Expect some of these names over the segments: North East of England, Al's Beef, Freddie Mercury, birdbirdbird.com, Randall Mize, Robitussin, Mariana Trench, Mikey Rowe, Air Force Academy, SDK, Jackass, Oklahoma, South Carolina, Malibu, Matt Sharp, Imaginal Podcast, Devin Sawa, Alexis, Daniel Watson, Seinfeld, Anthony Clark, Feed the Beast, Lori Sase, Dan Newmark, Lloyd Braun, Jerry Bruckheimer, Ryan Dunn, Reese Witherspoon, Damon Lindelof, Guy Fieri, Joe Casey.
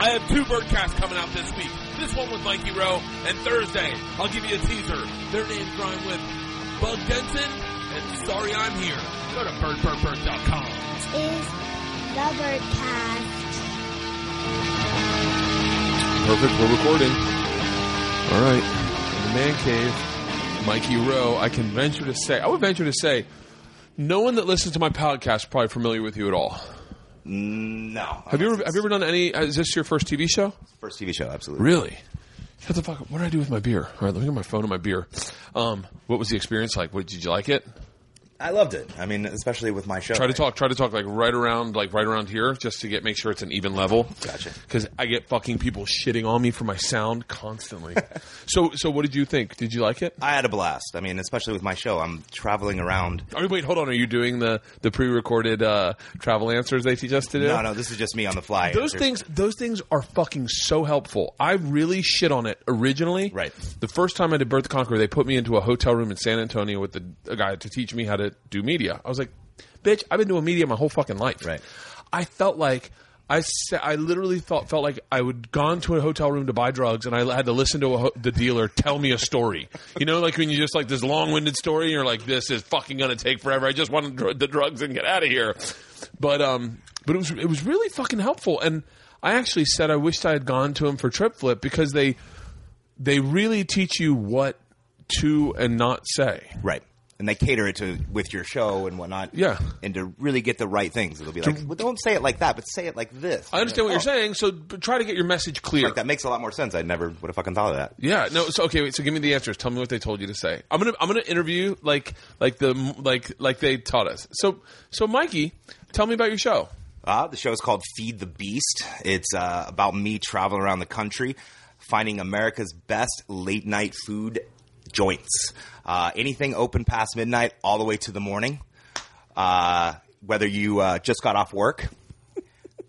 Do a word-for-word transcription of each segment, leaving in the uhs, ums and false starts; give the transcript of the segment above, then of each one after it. I have two Birdcasts coming out this week. This one with Mikey Rowe, and Thursday, I'll give you a teaser. Their names rhyme with Bug Denson and Sorry I'm Here. Go to bird bird bird dot com. Is the Birdcast. Perfect, we're recording. All right. In the man cave, Mikey Rowe, I can venture to say, I would venture to say, no one that listens to my podcast is probably familiar with you at all. No. Have you ever have you ever done any? Is this your first T V show? First T V show, absolutely. Really? Shut the fuck up. What did I do with my beer? All right, let me get my phone and my beer. Um, what was the experience like? What, did you like it? I loved it. I mean, especially with my show. Try to talk. Try to talk like right around, like right around here, just to get make sure it's an even level. Gotcha. Because I get fucking people shitting on me for my sound constantly. so, so what did you think? Did you like it? I had a blast. I mean, especially with my show, I'm traveling around. Are you, wait, hold on. Are you doing the the pre-recorded uh, travel answers they teach us to do? No, no. This is just me on the fly. Those answers. things, those things are fucking so helpful. I really shit on it originally. Right. The first time I did Bert Conqueror, they put me into a hotel room in San Antonio with the, a guy to teach me how to do media. I was like, bitch, I've been doing media my whole fucking life. Right. I felt like I sa- I literally thought felt like I would gone to a hotel room to buy drugs, and I had to listen to a ho- the dealer tell me a story. You know, like when you just like this long-winded story, and you're like, this is fucking gonna take forever. I just want dr- the drugs and get out of here. But um, but it was it was really fucking helpful. And I actually said I wished I had gone to him for Trip Flip, because they they really teach you what to and not say. Right. And they cater it to with your show and whatnot. Yeah. And to really get the right things. It'll be like, well, don't say it like that, but say it like this. I understand like, what oh. you're saying, so try to get your message clear. Like, that makes a lot more sense. I never would have fucking thought of that. Yeah. No. So, okay, wait, so give me the answers. Tell me what they told you to say. I'm going to I'm gonna interview like like the, like like the they taught us. So, so Mikey, tell me about your show. Uh, the show is called Feed the Beast. It's uh, about me traveling around the country, finding America's best late-night food joints. Uh, anything open past midnight all the way to the morning. Uh, whether you uh, just got off work,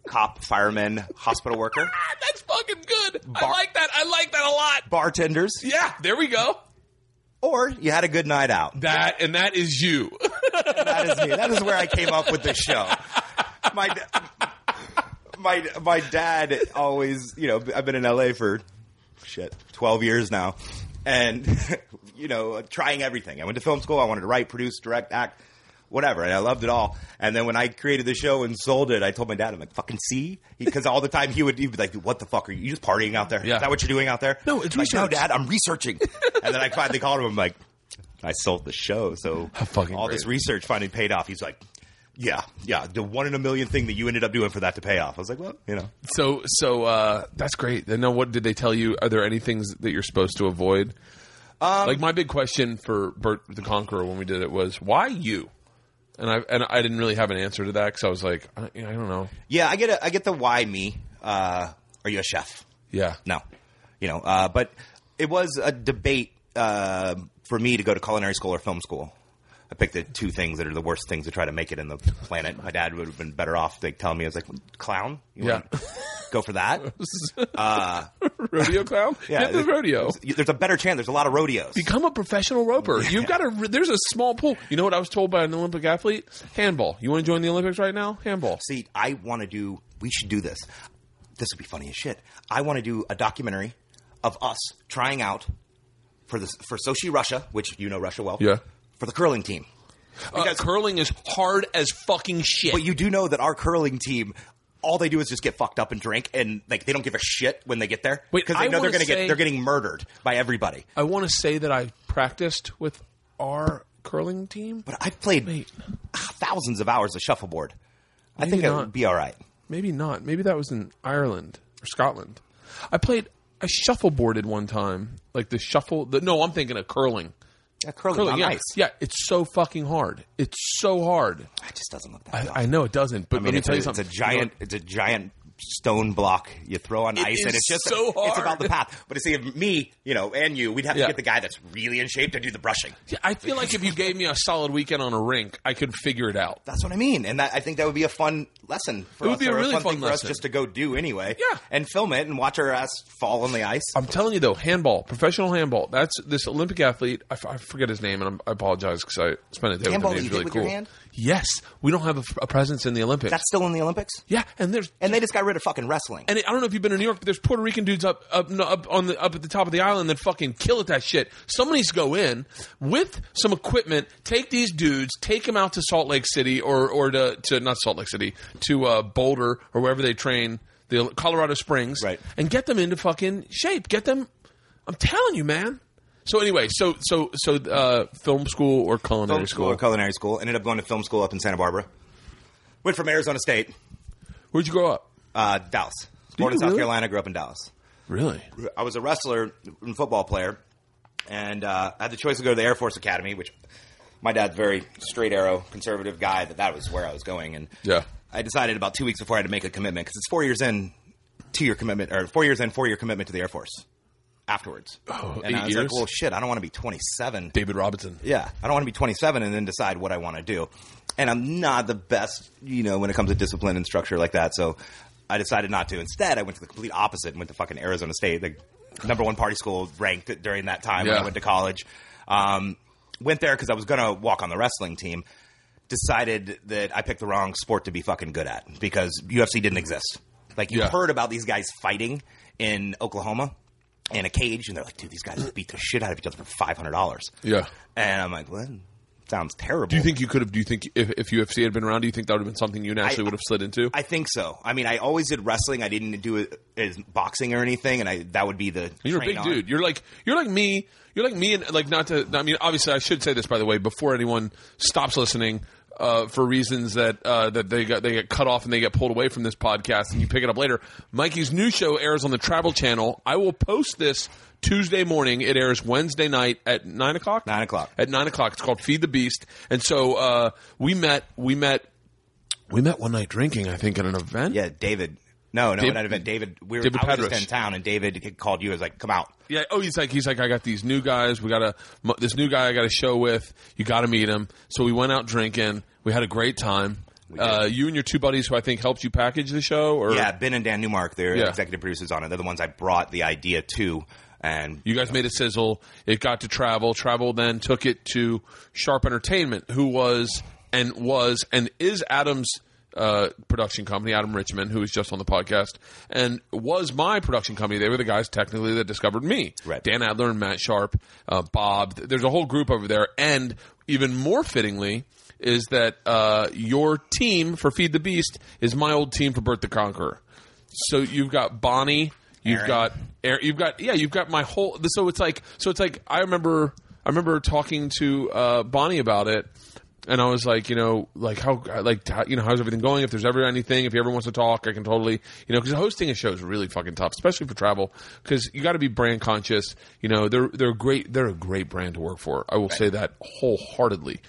cop, fireman, hospital worker. That's fucking good. Bar- I like that. I like that a lot. Bartenders. Yeah, there we go. Or you had a good night out. That and that is you. That is me. That is where I came up with this show. My my my dad always, you know, I've been in L A for shit twelve years now. And, you know, trying everything. I went to film school. I wanted to write, produce, direct, act, whatever. And I loved it all. And then when I created the show and sold it, I told my dad, I'm like, fucking see? Because all the time he would he'd be like, what the fuck? Are you, you just partying out there? Yeah. Is that what you're doing out there? No, it's like, research. No, Dad, I'm researching. And then I finally called him. I'm like, I sold the show. So fucking all great. This research finally paid off. He's like, yeah, yeah, the one in a million thing that you ended up doing for that to pay off. I was like, well, you know. So, so uh, that's great. And now, what did they tell you? Are there any things that you're supposed to avoid? Um, like my big question for Bert the Conqueror when we did it was, why you? And I and I didn't really have an answer to that because I was like, I don't, I don't know. Yeah, I get a, I get the why me. Uh, are you a chef? Yeah, no, you know. Uh, but it was a debate uh, for me to go to culinary school or film school. I picked the two things that are the worst things to try to make it in the planet. My dad would have been better off like telling me, I was like, clown? You yeah. want to go for that? Uh, rodeo clown? Yeah. Get the rodeo. There's, there's a better chance. There's a lot of rodeos. Become a professional roper. Yeah. You've got a, there's a small pool. You know what I was told by an Olympic athlete? Handball. You want to join the Olympics right now? Handball. See, I want to do, we should do this. This would be funny as shit. I want to do a documentary of us trying out for this, for Sochi, Russia, which you know Russia well. Yeah. For the curling team. Because uh, curling is hard as fucking shit. But you do know that our curling team, all they do is just get fucked up and drink, and like they don't give a shit when they get there. Because they I know they're going to get they're getting murdered by everybody. I want to say that I practiced with our curling team. But I've played Wait. thousands of hours of shuffleboard. Maybe I think it would be all right. Maybe not. Maybe that was in Ireland or Scotland. I played I shuffleboarded one time. Like the shuffle the, no, I'm thinking of curling. Yeah, curling, curling on yeah. ice. Yeah, it's so fucking hard. It's so hard. It just doesn't look that I, hard. I know it doesn't, but I mean, let me tell a, you something. It's a giant, it's a giant stone block you throw on it ice, and it's just so hard. It's about the path. But to see if me, you know, and you, we'd have yeah. to get the guy that's really in shape to do the brushing. Yeah, I feel like if you gave me a solid weekend on a rink, I could figure it out. That's what I mean, and that, I think that would be a fun lesson for it us. It would be a really a fun, fun thing lesson for us just to go do anyway. Yeah, and film it and watch our ass fall on the ice. I'm telling you though, handball, professional handball. That's this Olympic athlete. I, f- I forget his name, and I'm, I apologize because I spent a day handball with him. Handball, you really did with cool. your hand? Yes, we don't have a, a presence in the Olympics. That's still in the Olympics. Yeah, and there's and they just got. rid of fucking wrestling. And I don't know if you've been to New York, but there's Puerto Rican dudes up up up on the up at the top of the island that fucking kill at that shit. Somebody needs to go in with some equipment, take these dudes, take them out to Salt Lake City or or to, to not Salt Lake City, to uh, Boulder or wherever they train, the Colorado Springs, right. And get them into fucking shape. Get them. I'm telling you, man. So anyway, so so so uh, film school or culinary film school or culinary school. Ended up going to film school up in Santa Barbara. Went from Arizona State. Where'd you grow up? Uh, Dallas. Born in South Carolina, grew up in Dallas. Really? I was a wrestler and football player, and uh, I had the choice to go to the Air Force Academy, which my dad's very straight arrow conservative guy. That that was where I was going, and yeah, I decided about two weeks before I had to make a commitment because it's four years in two year commitment or four years in four year commitment to the Air Force. Afterwards. Oh, and I was years? like, well, shit, I don't want to be twenty-seven. David Robinson. Yeah. I don't want to be twenty-seven and then decide what I want to do. And I'm not the best, you know, when it comes to discipline and structure like that. So I decided not to. Instead, I went to the complete opposite and went to fucking Arizona State, the number one party school ranked during that time yeah. when I went to college. Um, went there because I was going to walk on the wrestling team. Decided that I picked the wrong sport to be fucking good at because U F C didn't exist. Like, you yeah. heard about these guys fighting in Oklahoma. In a cage, and they're like, dude, these guys beat the shit out of each other for five hundred dollars. Yeah. And I'm like, well, that sounds terrible. Do you think you could have, do you think if, if U F C had been around, do you think that would have been something you naturally I, would have slid into? I think so. I mean, I always did wrestling. I didn't do it as boxing or anything, and I that would be the You're a big on. dude. You're like, you're like me. You're like me, and like not to, I mean, obviously, I should say this, by the way, before anyone stops listening. Uh, for reasons that uh, that they got, they get cut off and they get pulled away from this podcast, and you pick it up later. Mikey's new show airs on the Travel Channel. I will post this Tuesday morning. It airs Wednesday night at nine o'clock. Nine o'clock at nine o'clock. It's called Feed the Beast. And so uh, we met. We met. We met one night drinking. I think at an event. Yeah, David. No, no, David, not an event. David. We were David I was just in town, and David called you. I was like, "Come out." Yeah. Oh, he's like, he's like, I got these new guys. We got a this new guy. I got a show with. You got to meet him. So we went out drinking. We had a great time. Uh, you and your two buddies who I think helped you package the show? Or Yeah, Ben and Dan Newmark. They're yeah. executive producers on it. They're the ones I brought the idea to. And You guys you know. made a sizzle. It got to Travel. Travel then took it to Sharp Entertainment, who was and was and is Adam's uh, production company, Adam Richman, who was just on the podcast, and was my production company. They were the guys technically that discovered me. Right. Dan Adler and Matt Sharp, uh, Bob. There's a whole group over there. And even more fittingly is that uh, your team for Feed the Beast is my old team for Bert the Conqueror. So you've got Bonnie, you've Aaron. got Aaron, you've got yeah, you've got my whole. So it's like so it's like I remember I remember talking to uh, Bonnie about it, and I was like, you know, like how like how, you know how's everything going? If there's ever anything, if he ever wants to talk, I can totally you know because hosting a show is really fucking tough, especially for Travel, because you got to be brand conscious. You know, they're they're great. They're a great brand to work for. I will right. say that wholeheartedly.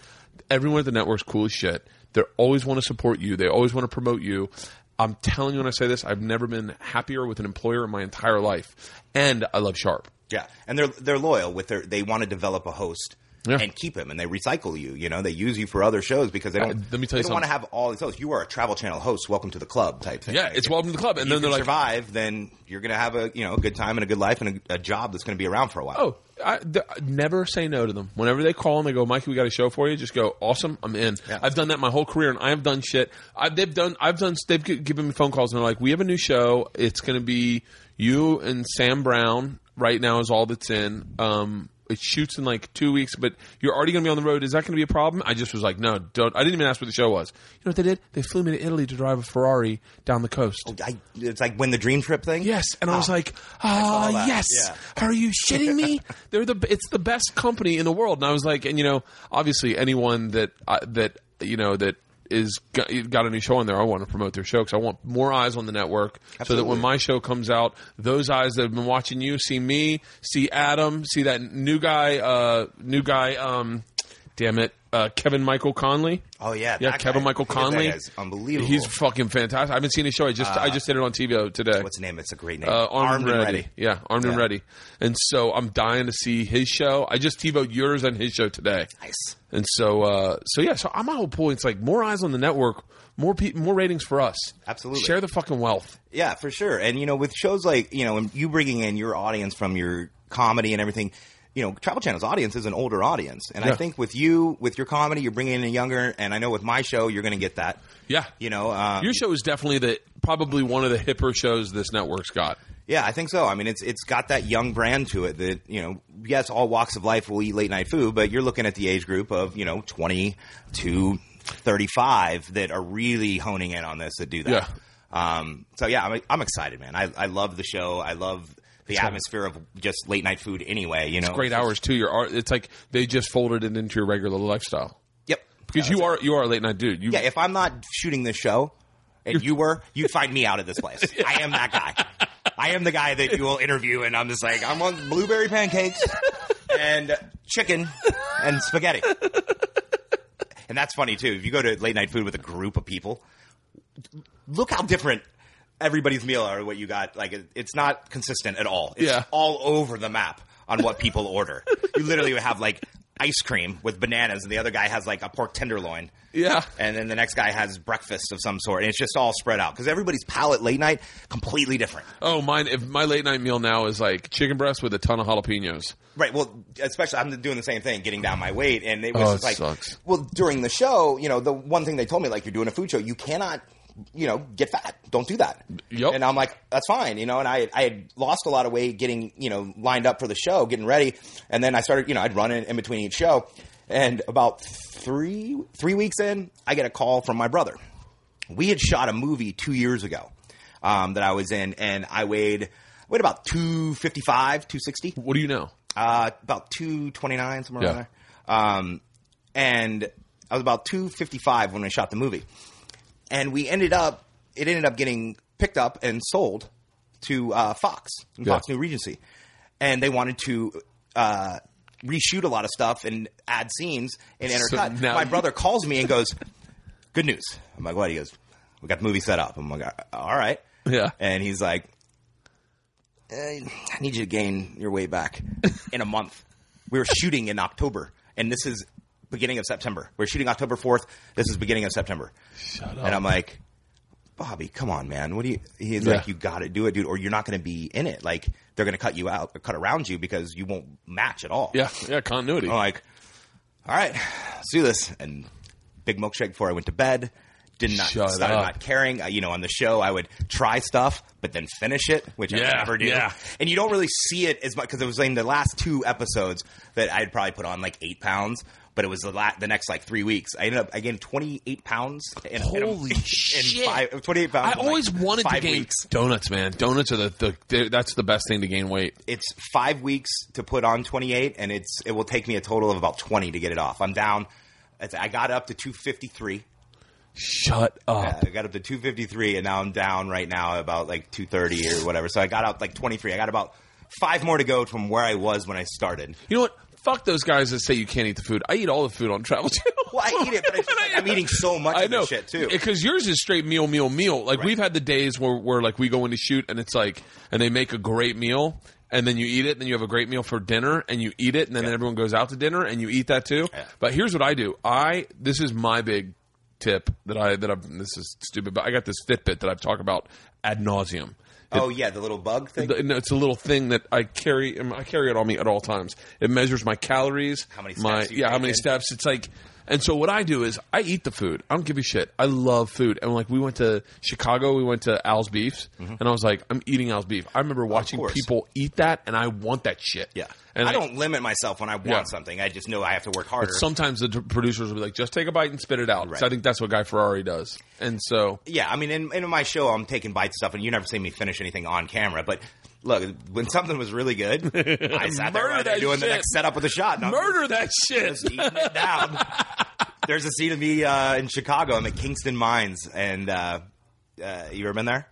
Everyone at the network's cool as shit. They always want to support you. They always want to promote you. I'm telling you when I say this, I've never been happier with an employer in my entire life. And I love Sharp. Yeah, and they're they're loyal with their. They want to develop a host yeah. and keep him, and they recycle you. You know, they use you for other shows because they don't. Uh, let me tell you they don't want to have all these hosts. You are a Travel Channel host. Welcome to the club type thing. Yeah, it's if, welcome to the club. And if then you they're like, survive, then you're gonna have a you know a good time and a good life and a, a job that's gonna be around for a while. Oh. I th- never say no to them. Whenever they call and they go, Mikey, we got a show for you. Just go, awesome, I'm in. Yeah. I've done that my whole career, and I have done shit. I, they've done. I've done. They've given me phone calls, and they're like, we have a new show. It's going to be you and Sam Brown. Right now is all that's in. Um, it shoots in like two weeks, but you're already going to be on the road. Is that going to be a problem? I just was like, no, don't. I didn't even ask what the show was. You know what they did? They flew me to Italy to drive a Ferrari down the coast. Oh, I, it's like Win the Dream Trip thing? Yes. And oh. I was like, ah, oh, yes. Yeah. Are you shitting me? They're the. It's the best company in the world. And I was like, and you know, obviously anyone that uh, that, you know, that is got, got a new show on there, I want to promote their show because I want more eyes on the network. Absolutely. So that when my show comes out, those eyes that have been watching you see me, see Adam, see that new guy, uh, new guy, um, damn it, uh, Kevin Michael Connolly. Oh yeah, yeah, Kevin guy, Michael Connolly. That guy's unbelievable. He's fucking fantastic. I haven't seen his show. I just uh, I just did it on T V O today. What's the name? It's a great name. Uh, Armed, Armed and Ready. Ready. Yeah, Armed yeah. and Ready. And so I'm dying to see his show. I just T V O'd yours on his show today. Nice. And so, uh, so yeah, so my whole point's like more eyes on the network, more pe- more ratings for us. Absolutely. Share the fucking wealth. Yeah, for sure. And you know, with shows like you know, and you bringing in your audience from your comedy and everything. you know, Travel Channel's audience is an older audience. And yeah. I think with you, with your comedy, you're bringing in a younger, and I know with my show, you're going to get that. Yeah. You know. Um, your show is definitely the probably one of the hipper shows this network's got. Yeah, I think so. I mean, it's it's got that young brand to it that, you know, yes, all walks of life will eat late night food, but you're looking at the age group of, you know, twenty to thirty-five that are really honing in on this that do that. Yeah. Um, so, yeah, I'm, I'm excited, man. I, I love the show. I love the it's atmosphere of just late night food anyway. You know, it's great hours too. Your art, it's like they just folded it into your regular lifestyle. Yep, because yeah, you are it. you are a late night dude. You, yeah, if I'm not shooting this show, and you were, you'd find me out of this place. Yeah. I am that guy. I am the guy that you will interview, and I'm just like, I'm on blueberry pancakes and chicken and spaghetti. And that's funny too. If you go to late night food with a group of people, look how different everybody's meal or what you got. Like, it, it's not consistent at all. It's yeah. all over the map on what people order. You literally would have like ice cream with bananas, and the other guy has like a pork tenderloin. Yeah. And then the next guy has breakfast of some sort, and it's just all spread out because everybody's palate late night completely different. Oh, mine! If my late night meal now is like chicken breast with a ton of jalapenos. Right. Well, especially I'm doing the same thing, getting down my weight, and it was oh, just it like, sucks. Well, during the show, you know, the one thing they told me, like, you're doing a food show, you cannot, you know, get fat. Don't do that. Yep. And I'm like, that's fine, you know. And I, I had lost a lot of weight getting, you know, lined up for the show, getting ready, and then I started, you know, I'd run in, in between each show. And about three three weeks in, I get a call from my brother. We had shot a movie two years ago um, that I was in, and I weighed weighed about two fifty-five, two sixty. What do you know? Uh, about two twenty-nine, somewhere yeah. around there. Um, and I was about two fifty-five when we shot the movie. And we ended up – it ended up getting picked up and sold to uh, Fox, and yeah. Fox New Regency. And they wanted to uh, – reshoot a lot of stuff and add scenes and intercut. So my brother calls me and goes, good news. I'm like, what? He goes, we got the movie set up. I'm like, all right. Yeah. And he's like, eh, I need you to gain your way back in a month. We were shooting in October, and this is beginning of September. We're shooting October fourth. This is beginning of September. Shut up. And I'm like, Bobby, come on, man. What do you? He's yeah. like, you got to do it, dude, or you're not going to be in it. Like, they're going to cut you out, or cut around you because you won't match at all. Yeah, yeah, continuity. I'm like, all right, let's do this. And big milkshake before I went to bed. Did not Shut started up. Not caring. I, you know, on the show, I would try stuff, but then finish it, which yeah, I never do. Yeah. And you don't really see it as much because it was in the last two episodes that I had probably put on like eight pounds. But it was the, la- the next, like, three weeks. I ended up, I gained twenty-eight pounds. In, Holy in, shit. In five, twenty-eight pounds. I always like wanted to gain weeks. Donuts, man. Donuts are the, the – that's the best thing to gain weight. It's five weeks to put on twenty-eight, and it's it will take me a total of about twenty to get it off. I'm down – I got up to two fifty-three. Shut up. Yeah, I got up to two fifty-three, and now I'm down right now about, like, two thirty or whatever. So I got out, like, twenty-three. I got about five more to go from where I was when I started. You know what? Fuck those guys that say you can't eat the food. I eat all the food on Travel Channel. Well, I eat it, but it's just like I'm eating so much I of know. This shit, too. Because yours is straight meal, meal, meal. Like, right. We've had the days where, where, like, we go in to shoot, and it's like – and they make a great meal, and then you eat it, and then you have a great meal for dinner, and you eat it, and then, yeah. then everyone goes out to dinner, and you eat that, too. Yeah. But here's what I do. I – this is my big tip that I – that I've, this is stupid, but I got this Fitbit that I've talked about ad nauseum. It, oh, yeah, the little bug thing? The, no, it's a little thing that I carry. I carry it on me at all times. It measures my calories. How many steps? My, you yeah, how many in? Steps. It's like – and so what I do is I eat the food. I don't give a shit. I love food. And, like, we went to Chicago. We went to Al's Beef's. Mm-hmm. And I was like, I'm eating Al's Beef. I remember watching oh, people eat that, and I want that shit. Yeah. And I, I don't limit myself when I want yeah. something. I just know I have to work harder. But sometimes the t- producers will be like, just take a bite and spit it out. Right. So I think that's what Guy Ferrari does. And so – yeah, I mean, in, in my show, I'm taking bites stuff, and you never see me finish anything on camera, but look, when something was really good, I sat there, right there doing shit. The next setup with a shot. Murder just, that shit. Just eating it down. There's a scene of me uh, in Chicago. I'm at Kingston Mines, and uh, uh, you ever been there?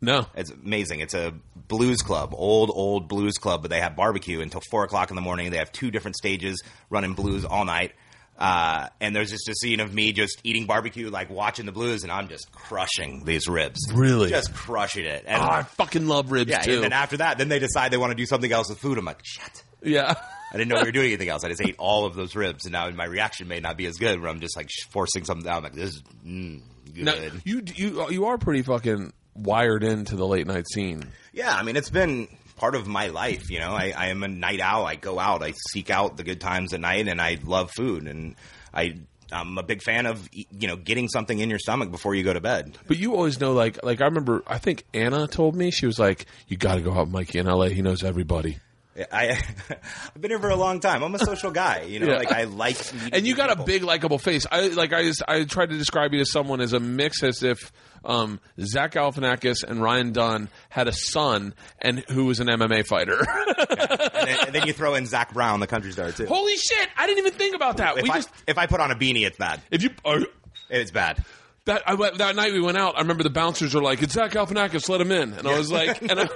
No. It's amazing. It's a blues club, old, old blues club, but they have barbecue until four o'clock in the morning. They have two different stages running blues all night. Uh, and there's just a scene of me just eating barbecue, like watching the blues, and I'm just crushing these ribs. Really? Just crushing it. And oh, I fucking love ribs, yeah, too. Yeah, and then after that, then they decide they want to do something else with food. I'm like, shit. Yeah. I didn't know we were doing anything else. I just ate all of those ribs, and now my reaction may not be as good, where I'm just, like, forcing something down. I'm like, this is mm, good. Now, you, you, you are pretty fucking wired into the late night scene. Yeah, I mean, it's been part of my life. You know, I, I am a night owl. I go out. I seek out the good times at night, and I love food. And I, I'm a big fan of, you know, getting something in your stomach before you go to bed. But you always know, like, like I remember, I think Anna told me, she was like, you got to go out with Mikey in L A. He knows everybody. I, I've been here for a long time. I'm a social guy, you know. Yeah. Like I like, and you got people. A big likable face. I like. I just. I tried to describe you to someone as a mix, as if um, Zach Galifianakis and Ryan Dunn had a son, and who was an M M A fighter. Yeah. and, then, and then you throw in Zach Brown, the country star too. Holy shit! I didn't even think about that. If we I, just if I put on a beanie, it's bad. If you, uh, it's bad. That I, that night we went out, I remember the bouncers were like, it's Zach Galifianakis, let him in. And yeah. I was like... And, I,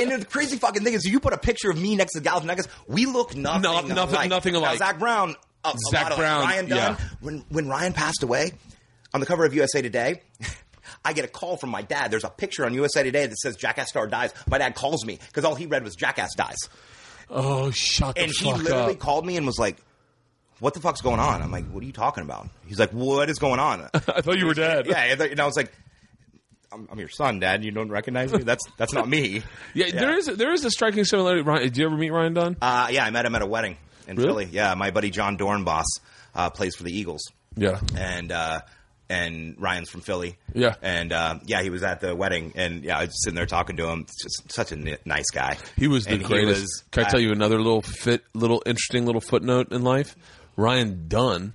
and the crazy fucking thing is, you put a picture of me next to Galifianakis, we look nothing no, nothing, alike. Nothing alike. Now, Zach Brown, a, Zach a lot Brown, of Ryan Dunn. Yeah. When, when Ryan passed away, on the cover of U S A Today... I get a call from my dad. There's a picture on U S A Today that says Jackass star dies. My dad calls me because all he read was Jackass dies. Oh, shut the fuck up. And he literally up. called me and was like, what the fuck's going on? I'm like, what are you talking about? He's like, what is going on? I thought you were dead. Yeah. And, and I was like, I'm, I'm your son, Dad. You don't recognize me? That's that's not me. yeah, yeah. There is there is a striking similarity. Ryan, did you ever meet Ryan Dunn? Uh, yeah. I met him at a wedding in really? Philly. Yeah. My buddy John Dornbos uh, plays for the Eagles. Yeah. And, uh, And Ryan's from Philly. Yeah. And, uh, yeah, he was at the wedding. And, yeah, I was sitting there talking to him. Just such a n- nice guy. He was the and greatest. Was, Can I uh, tell you another little fit, little interesting little footnote in life? Ryan Dunn.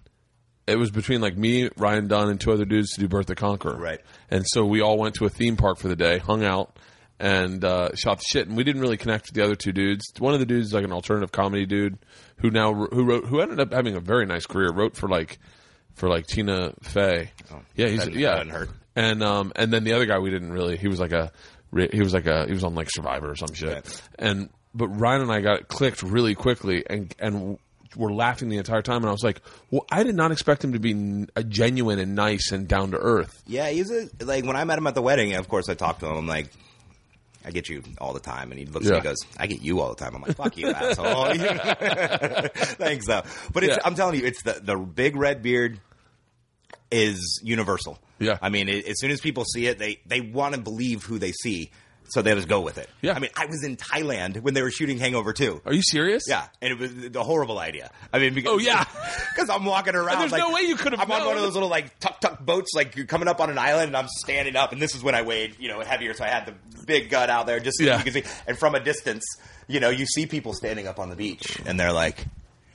It was between, like, me, Ryan Dunn, and two other dudes to do Bert the Conqueror. Right. And so we all went to a theme park for the day, hung out, and uh, shot the shit. And we didn't really connect with the other two dudes. One of the dudes is, like, an alternative comedy dude who now who wrote who ended up having a very nice career, wrote for, like, For like Tina Fey, oh, yeah, he's that, yeah, that and um, and then the other guy we didn't really. He was like a, he was like a, he was on like Survivor or some shit. Right. And but Ryan and I got clicked really quickly, and and were laughing the entire time. And I was like, well, I did not expect him to be a genuine and nice and down to earth. Yeah, he's a like when I met him at the wedding. Of course, I talked to him. I'm like, I get you all the time. And he looks yeah. at me and goes, I get you all the time. I'm like, fuck you, asshole. Thanks, though. But it's, yeah. I'm telling you, it's the, the big red beard is universal. Yeah. I mean, it, as soon as people see it, they, they want to believe who they see. So they just go with it. Yeah. I mean, I was in Thailand when they were shooting Hangover two. Are you serious? Yeah. And it was a horrible idea. I mean, because, oh, yeah. Because I'm walking around. And there's like, no way you could have I'm known. On one of those little, like, tuk-tuk boats, like, coming up on an island, and I'm standing up. And this is when I weighed, you know, heavier. So I had the big gut out there just so yeah. you can see. And from a distance, you know, you see people standing up on the beach. And they're like,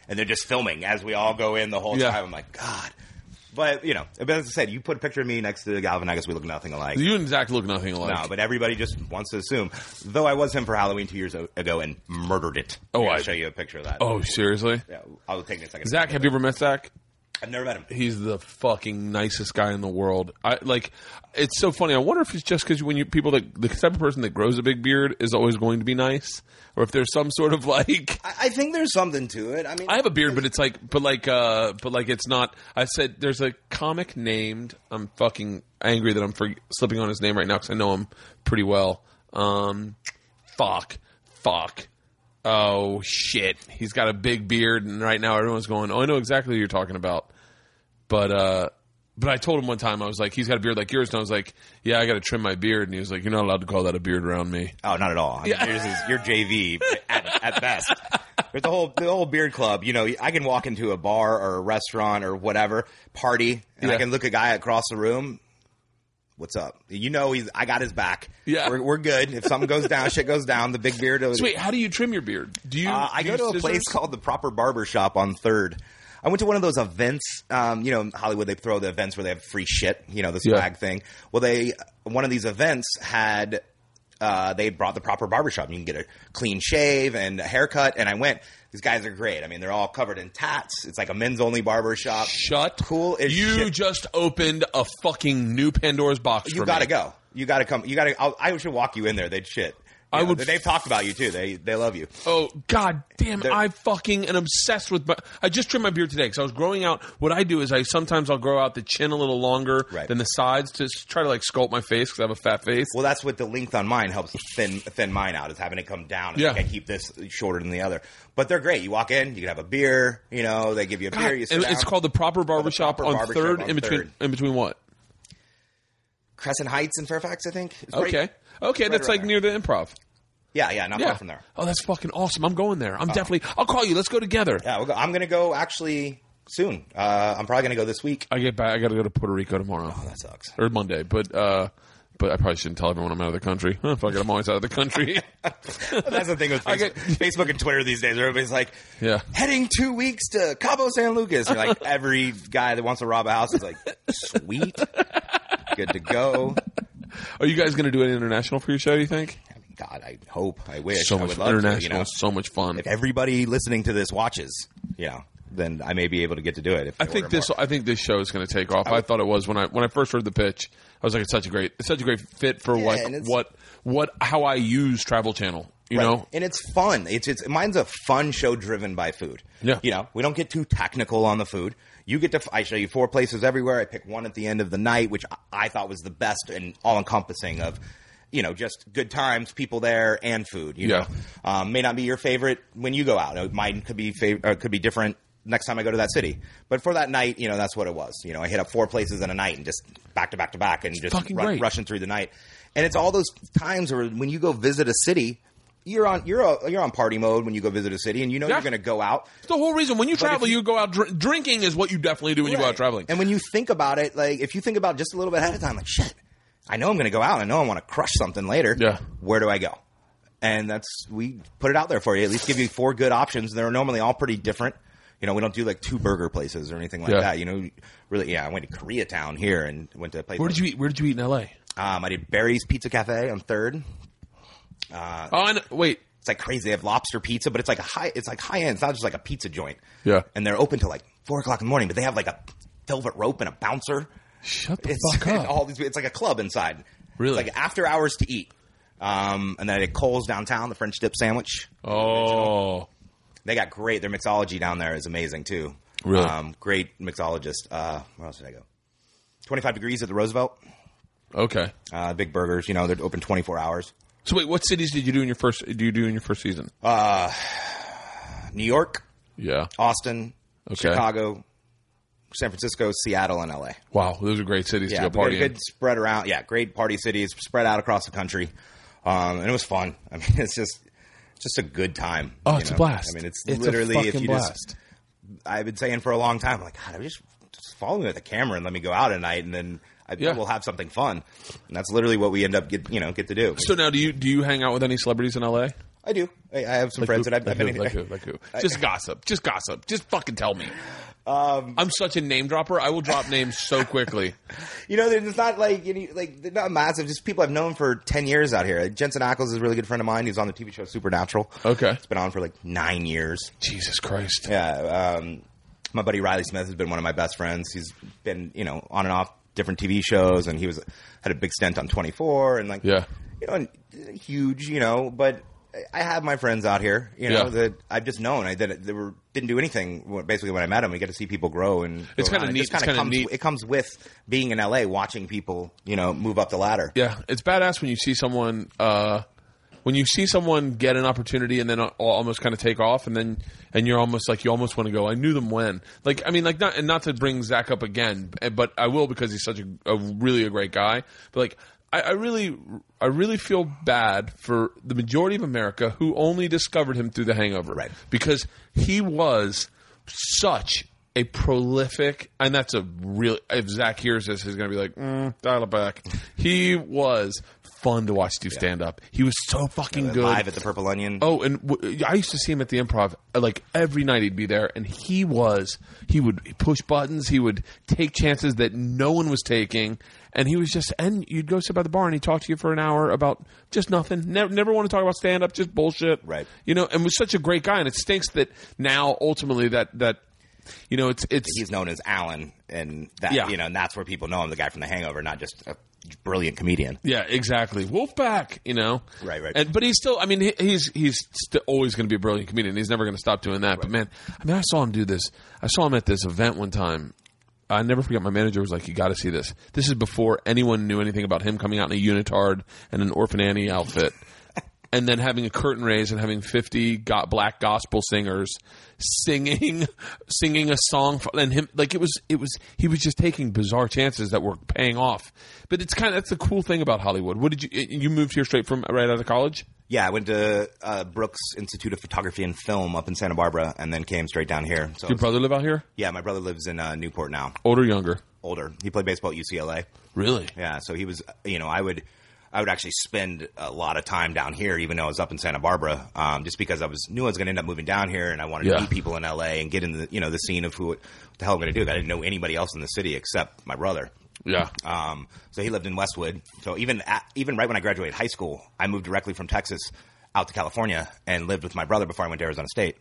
and they're just filming as we all go in the whole yeah. time. I'm like, God. But, you know, but as I said, you put a picture of me next to Galifianakis, we look nothing alike. You and Zach look nothing alike. No, but everybody just wants to assume. Though I was him for Halloween two years ago and murdered it. Oh, I'll show you a picture of that. Oh, seriously? Yeah, I'll take a second. Zach, have you ever met Zach? I've never met him. He's the fucking nicest guy in the world. I like. It's so funny. I wonder if it's just because when you people that the type of person that grows a big beard is always going to be nice, or if there's some sort of like. I, I think there's something to it. I mean, I have a beard, but it's like, but like, uh, but like, it's not. I said there's a comic named. I'm fucking angry that I'm for, slipping on his name right now because I know him pretty well. Um, fuck, fuck. Oh, shit. He's got a big beard, and right now everyone's going, oh, I know exactly what you're talking about. But uh, but I told him one time, I was like, he's got a beard like yours, and I was like, yeah, I got to trim my beard. And he was like, you're not allowed to call that a beard around me. Oh, not at all. I mean, yeah. yours is, you're J V at, at best. There's the whole, the whole beard club. You know, I can walk into a bar or a restaurant or whatever, party, and yeah. I can look a guy across the room. What's up? You know, he's. I got his back. Yeah, we're, we're good. If something goes down, shit goes down. The big beard. So wait, how do you trim your beard? Do you? Uh, I do go to scissors? A place called the Proper Barber Shop on Third. I went to one of those events. Um, you know, in Hollywood, they throw the events where they have free shit. You know, the swag yeah. thing. Well, they one of these events had. Uh, they brought the Proper Barber Shop. You can get a clean shave and a haircut. And I went. These guys are great. I mean, they're all covered in tats. It's like a men's-only barbershop. Shut. Cool as you shit. Just opened a fucking new Pandora's box you for gotta me. You got to go. You got to come. You got to. I should walk you in there. They'd shit. You I know, would. They've talked about you, too. They they love you. Oh, God damn. They're, I fucking am obsessed with my, I just trimmed my beard today because I was growing out. What I do is I sometimes I'll grow out the chin a little longer right. than the sides to try to, like, sculpt my face because I have a fat face. Well, that's what the length on mine helps thin thin mine out is having it come down. And yeah. I keep this shorter than the other. But they're great. You walk in. You can have a beer. You know, they give you a God, beer. You sit down. It's called the Proper Barbershop on Third. In between, in between what? Crescent Heights in Fairfax, I think. It's okay. Great. Okay, right that's right like around. Near the Improv. Yeah, yeah, not yeah. far from there. Oh, that's fucking awesome. I'm going there. I'm uh, definitely – I'll call you. Let's go together. Yeah, we'll go. I'm going to go actually soon. Uh, I'm probably going to go this week. I get back. I got to go to Puerto Rico tomorrow. Oh, that sucks. Or Monday, but uh, – But I probably shouldn't tell everyone I'm out of the country. Fuck it, I'm always out of the country. That's the thing with Facebook. Get, Facebook and Twitter these days. Everybody's like, yeah. heading two weeks to Cabo San Lucas. And like every guy that wants to rob a house is like, sweet, good to go. Are you guys going to do an international for your show, do you think? I mean, God, I hope. I wish. So I much would love international. To, you know? So much fun. If everybody listening to this watches, you know. Then I may be able to get to do it. If I think this, more. I think this show is going to take off. I, would, I thought it was when I when I first heard the pitch. I was like, it's such a great, it's such a great fit for yeah, like what what how I use Travel Channel, you right. know. And it's fun. It's it's mine's a fun show driven by food. Yeah, you know, we don't get too technical on the food. You get to I show you four places everywhere. I pick one at the end of the night, which I thought was the best and all encompassing of. You know, just good times, people there, and food. You yeah, know? Um, may not be your favorite when you go out. Mine could be fav- or could be different. Next time I go to that city. But for that night, you know, that's what it was. You know, I hit up four places in a night and just back to back to back and it's just ru- rushing through the night. And it's all those times where when you go visit a city, you're on you're a, you're on party mode when you go visit a city and you know yeah. you're going to go out. It's the whole reason. When you but travel, you, you go out dr- – drinking is what you definitely do when right. you go out traveling. And when you think about it, like if you think about just a little bit ahead of time, like shit, I know I'm going to go out. I know I want to crush something later. Yeah. Where do I go? And that's – we put it out there for you. At least give you four good options. They're normally all pretty different. You know, we don't do like two burger places or anything like yeah. that. You know, really, yeah. I went to Koreatown here and went to a place. Where did you eat? Where did you eat in L A? Um, I did Barry's Pizza Cafe on Third. Uh, oh, and, wait, it's like crazy. They have lobster pizza, but it's like a high. It's like high end. It's not just like a pizza joint. Yeah, and they're open till like four o'clock in the morning. But they have like a velvet rope and a bouncer. Shut the it's, fuck up! All these. It's like a club inside. Really, it's like after hours to eat. Um, and then I did Cole's downtown, the French dip sandwich. Oh. They got great. Their mixology down there is amazing, too. Really? Um, great mixologist. Uh, where else did I go? twenty-five degrees at the Roosevelt. Okay. Uh, big burgers. You know, they're open twenty-four hours. So, wait, what cities did you do in your first Do you do in your first season? Uh, New York. Yeah. Austin. Okay. Chicago. San Francisco, Seattle, and L A. Wow. Those are great cities yeah, to go party in. Yeah, good spread around. Yeah, great party cities spread out across the country. Um, and it was fun. I mean, it's just... just a good time. Oh, it's know? A blast. I mean, it's, it's literally a if you blast. Just I've been saying for a long time, like, God, I just, just follow me with a camera and let me go out at night and then I yeah. we'll have something fun. And that's literally what we end up get you know, get to do. So now do you do you hang out with any celebrities in L A? I do. I, I have some like friends who, that I've like been who, like who, like who. Just gossip. Just gossip. Just fucking tell me. Um, I'm such a name dropper. I will drop names so quickly. You know, it's not like any, like they're not massive. Just people I've known for ten years out here. Like Jensen Ackles is a really good friend of mine. He's on the T V show Supernatural. Okay, it's been on for like nine years. Jesus Christ. Yeah. Um, my buddy Riley Smith has been one of my best friends. He's been you know on and off different T V shows, and he was had a big stint on twenty-four and like yeah, you know, and huge. You know, but. I have my friends out here, you know, yeah. that I've just known. I that they were didn't do anything basically when I met them. We get to see people grow, and it's kind of neat. It kind of comes. Neat. It comes with being in L A, watching people, you know, move up the ladder. Yeah, it's badass when you see someone, uh, when you see someone get an opportunity and then almost kind of take off, and then and you're almost like you almost want to go. I knew them when, like, I mean, like not and not to bring Zach up again, but I will because he's such a, a really a great guy. But like. I, I really I really feel bad for the majority of America who only discovered him through The Hangover. Right. Because he was such a prolific – and that's a real – if Zach hears this, he's going to be like, mm, dial it back. He was fun to watch do stand-up. He was so fucking yeah, good. Live at the Purple Onion. Oh, and w- I used to see him at the Improv. Like every night he'd be there, and he was – he would push buttons. He would take chances that no one was taking – and he was just, and you'd go sit by the bar and he'd talk to you for an hour about just nothing. Never, never want to talk about stand up, just bullshit. Right. You know, and was such a great guy. And it stinks that now ultimately that, that you know, it's, it's. He's known as Alan. And that, yeah. you know, and that's where people know him, the guy from The Hangover, not just a brilliant comedian. Yeah, exactly. Wolfpack, you know. Right, right. And, but he's still, I mean, he, he's he's st- always going to be a brilliant comedian. He's never going to stop doing that. Right. But man, I mean, I saw him do this. I saw him at this event one time. I never forget my manager was like, you got to see this. This is before anyone knew anything about him coming out in a unitard and an Orphan Annie outfit and then having a curtain raise and having fifty got black gospel singers singing singing a song. For, and him like it was it was he was just taking bizarre chances that were paying off. But it's kind of that's the cool thing about Hollywood. What did you you moved here straight from right out of college? Yeah, I went to uh, Brooks Institute of Photography and Film up in Santa Barbara and then came straight down here. So Does your brother live out here? Yeah, my brother lives in uh, Newport now. Older or younger? Older. He played baseball at U C L A. Really? Yeah, so he was, you know, I would I would actually spend a lot of time down here even though I was up in Santa Barbara um, just because I was knew I was going to end up moving down here and I wanted yeah. to meet people in L A and get in the, you know, the scene of who what the hell I'm going to do. I didn't know anybody else in the city except my brother. Yeah. Um, so he lived in Westwood. So even at, even right when I graduated high school, I moved directly from Texas out to California and lived with my brother before I went to Arizona State.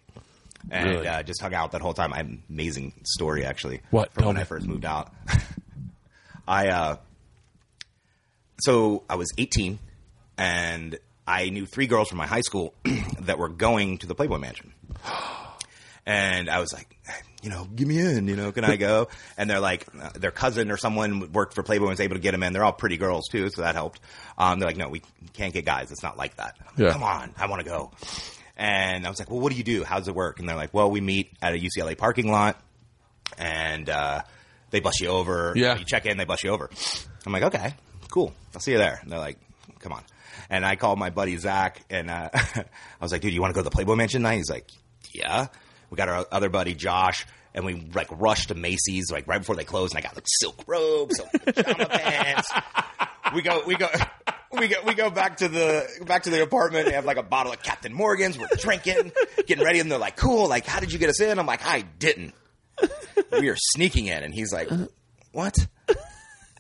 And really? uh, just hung out that whole time. I have an amazing story, actually. What? From Tell when me. I first moved out. I uh, so I was eighteen, and I knew three girls from my high school that were going to the Playboy Mansion. And I was like, you know, give me in, you know, can I go? And they're like, uh, their cousin or someone worked for Playboy and was able to get them in. They're all pretty girls, too, so that helped. Um, they're like, no, we can't get guys. It's not like that. I'm yeah. like, come on. I want to go. And I was like, well, what do you do? How does it work? And they're like, well, we meet at a U C L A parking lot, and uh, they bus you over. Yeah. You check in, they bus you over. I'm like, okay, cool. I'll see you there. And they're like, come on. And I called my buddy Zach, and uh, I was like, dude, you want to go to the Playboy Mansion tonight? He's like, yeah. We got our other buddy, Josh, and we, like, rushed to Macy's, like, right before they closed, and I got, like, silk robes, silk pajama pants. We go, we go, we go, we go back to the, back to the apartment. They have, like, a bottle of Captain Morgan's. We're drinking, getting ready, and they're like, cool, like, how did you get us in? I'm like, I didn't. We are sneaking in. And he's like, what?